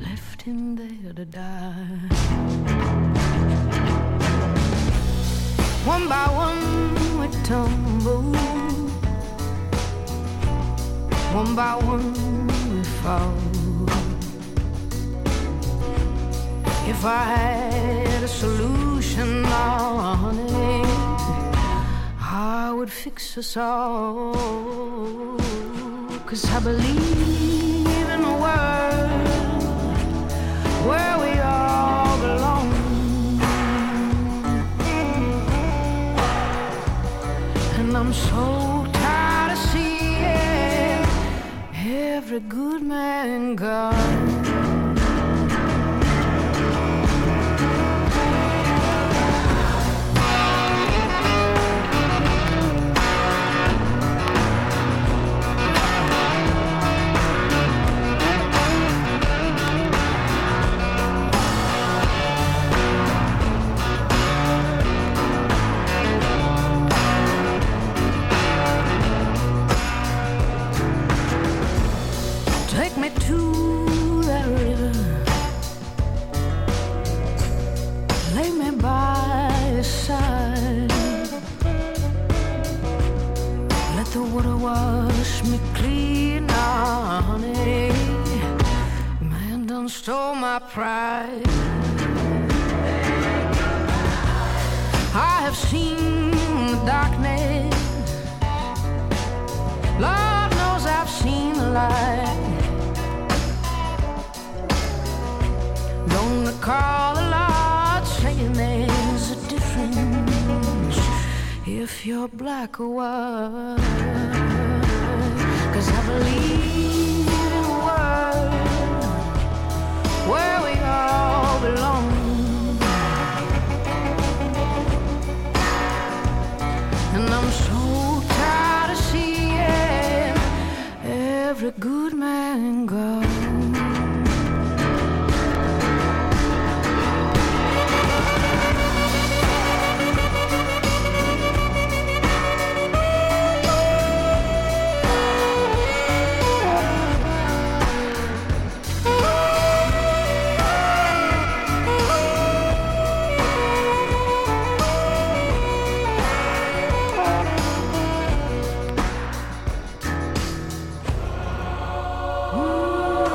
left him there to die. One by one we tumble, one by one we fall. If I had a solution, oh honey, I would fix us all. 'Cause I believe in a world where we all belong, and I'm so tired of seeing every good man gone. and stole my pride. I have seen the darkness, Lord knows I've seen the light. Don't recall the Lord saying there's a difference if you're black or white. 'Cause I believe in a world where we all belong, and I'm so tired of seeing every good man go. Ooh.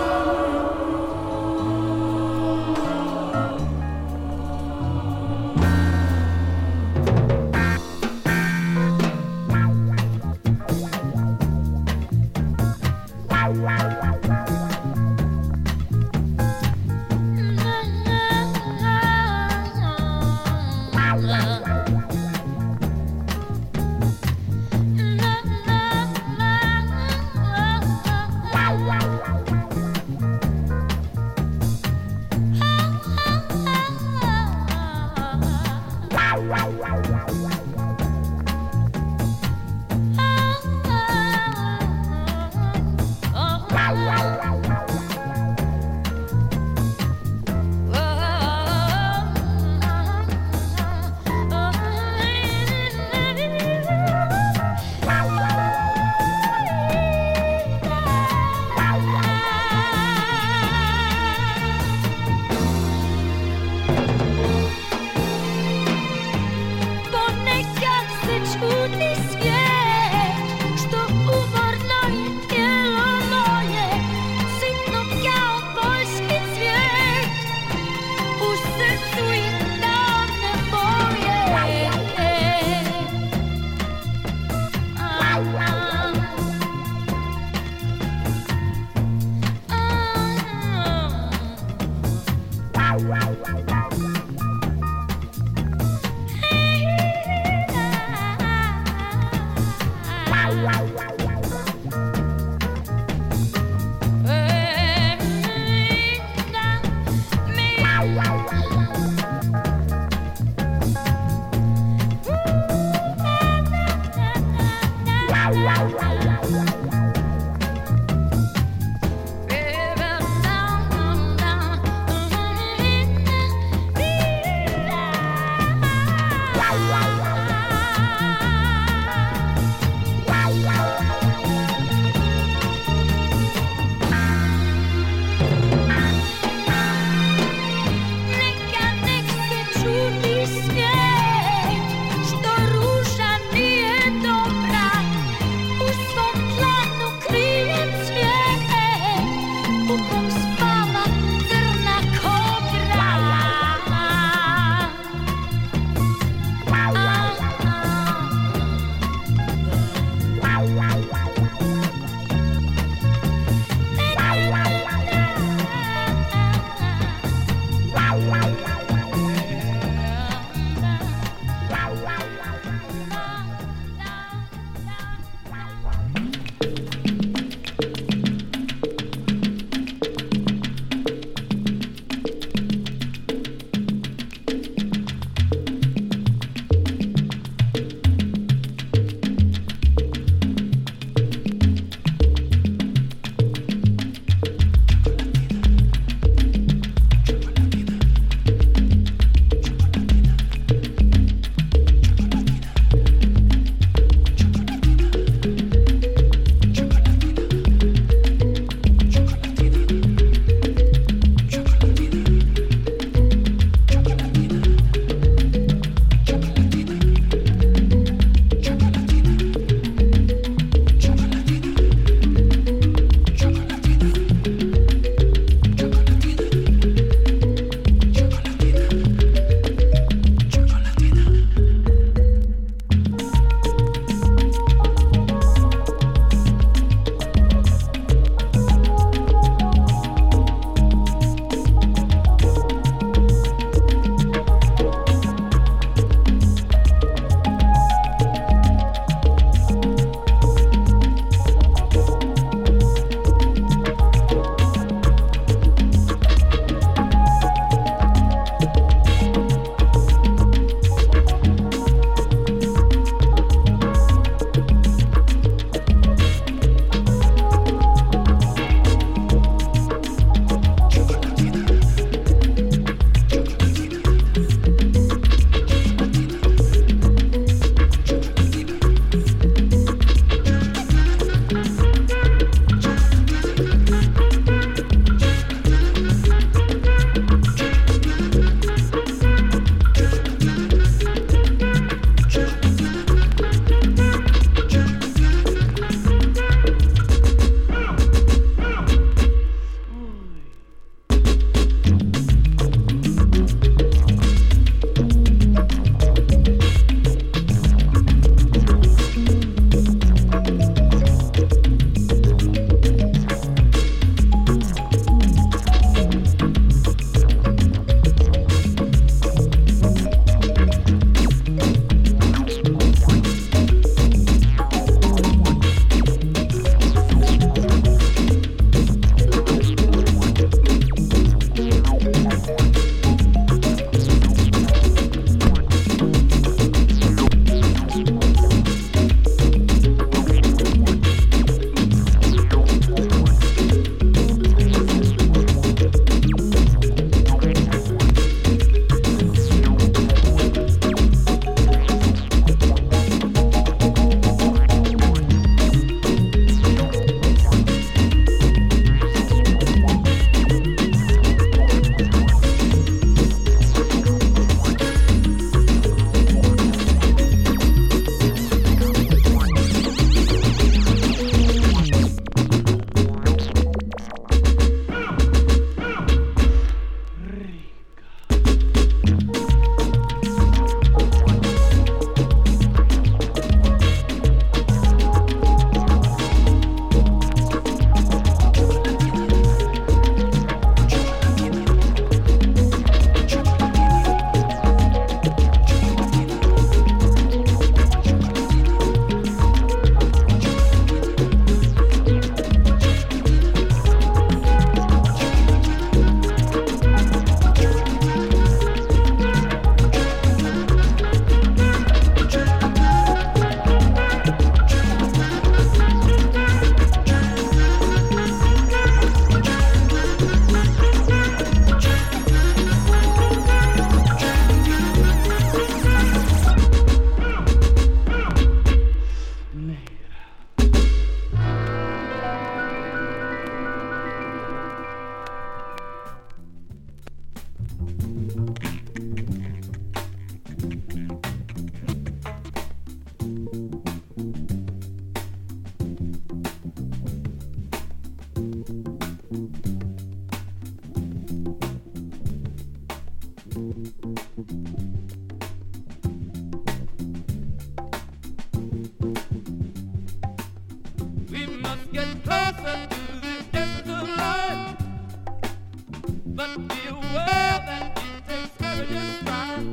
But be aware that it takes evidence time.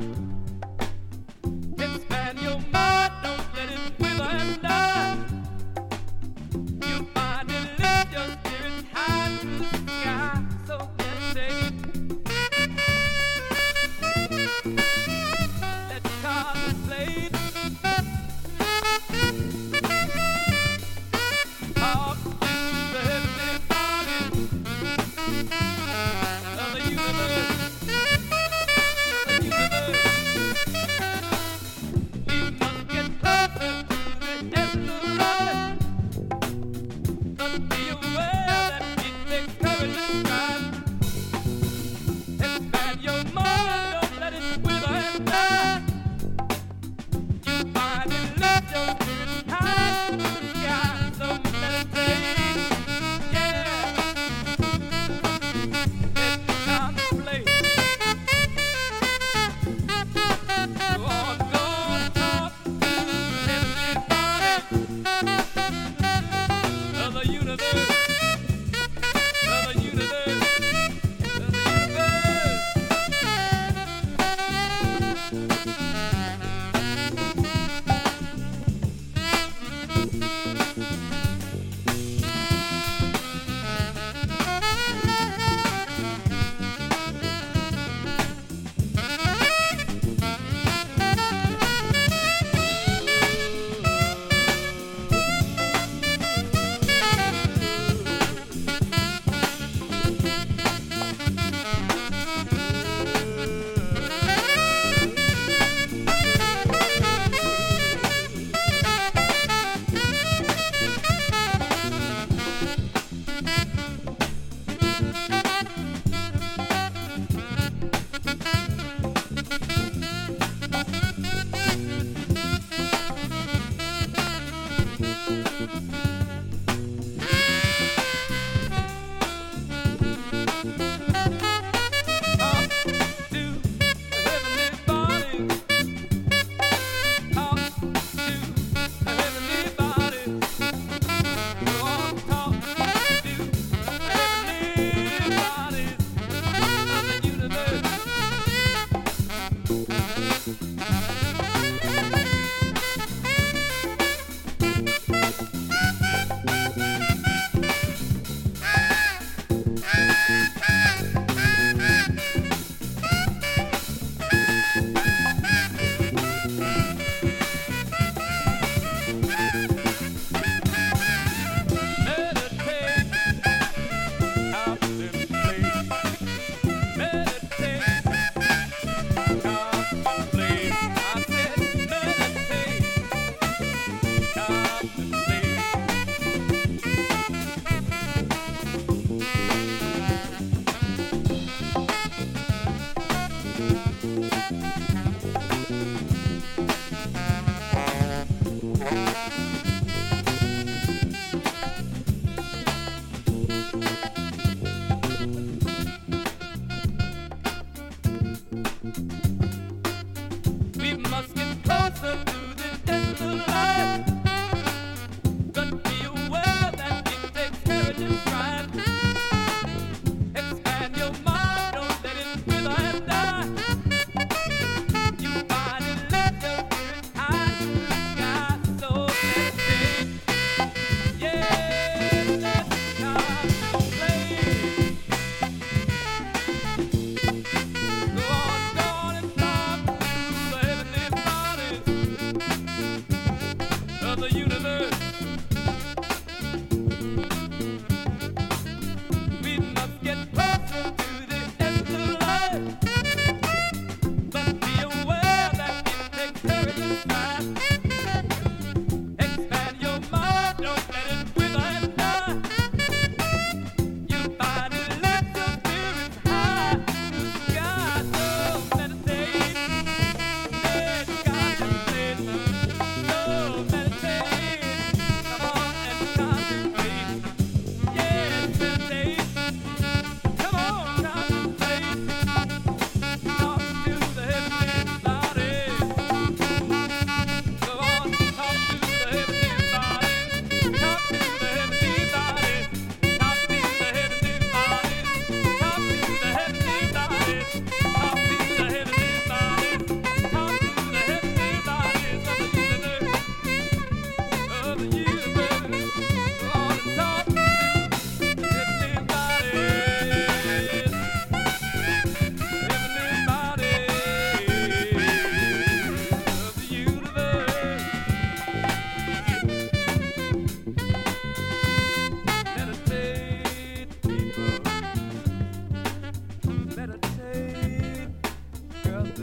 Expand your mind, don't let it wither and die. You find it, lift your spirits high to the sky. So let's sing. Let the cars play. All the universe.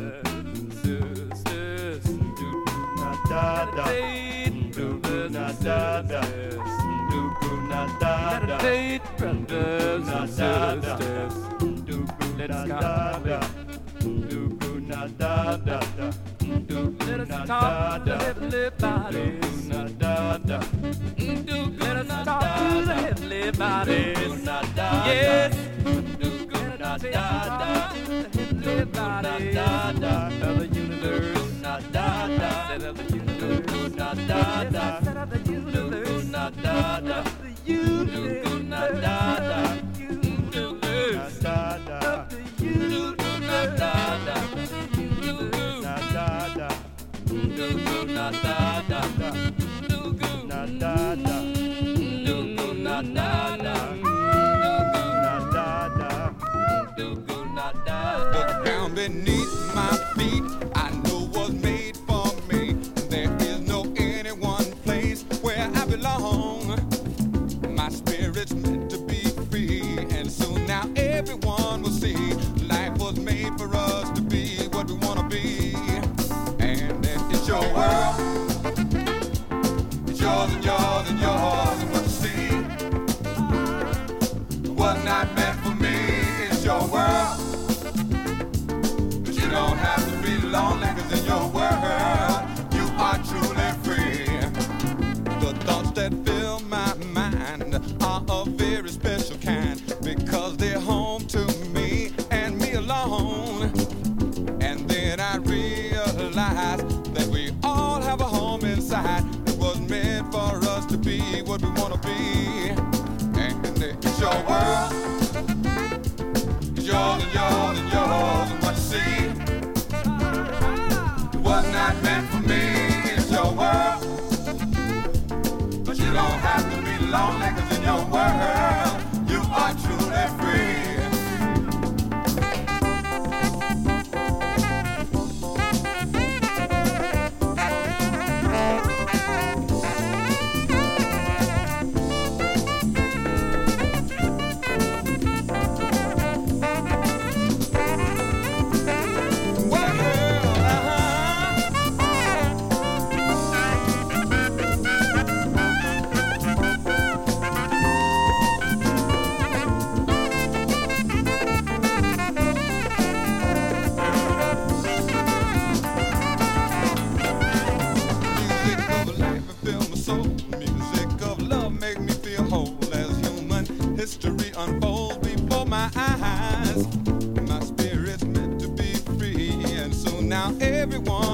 Everyone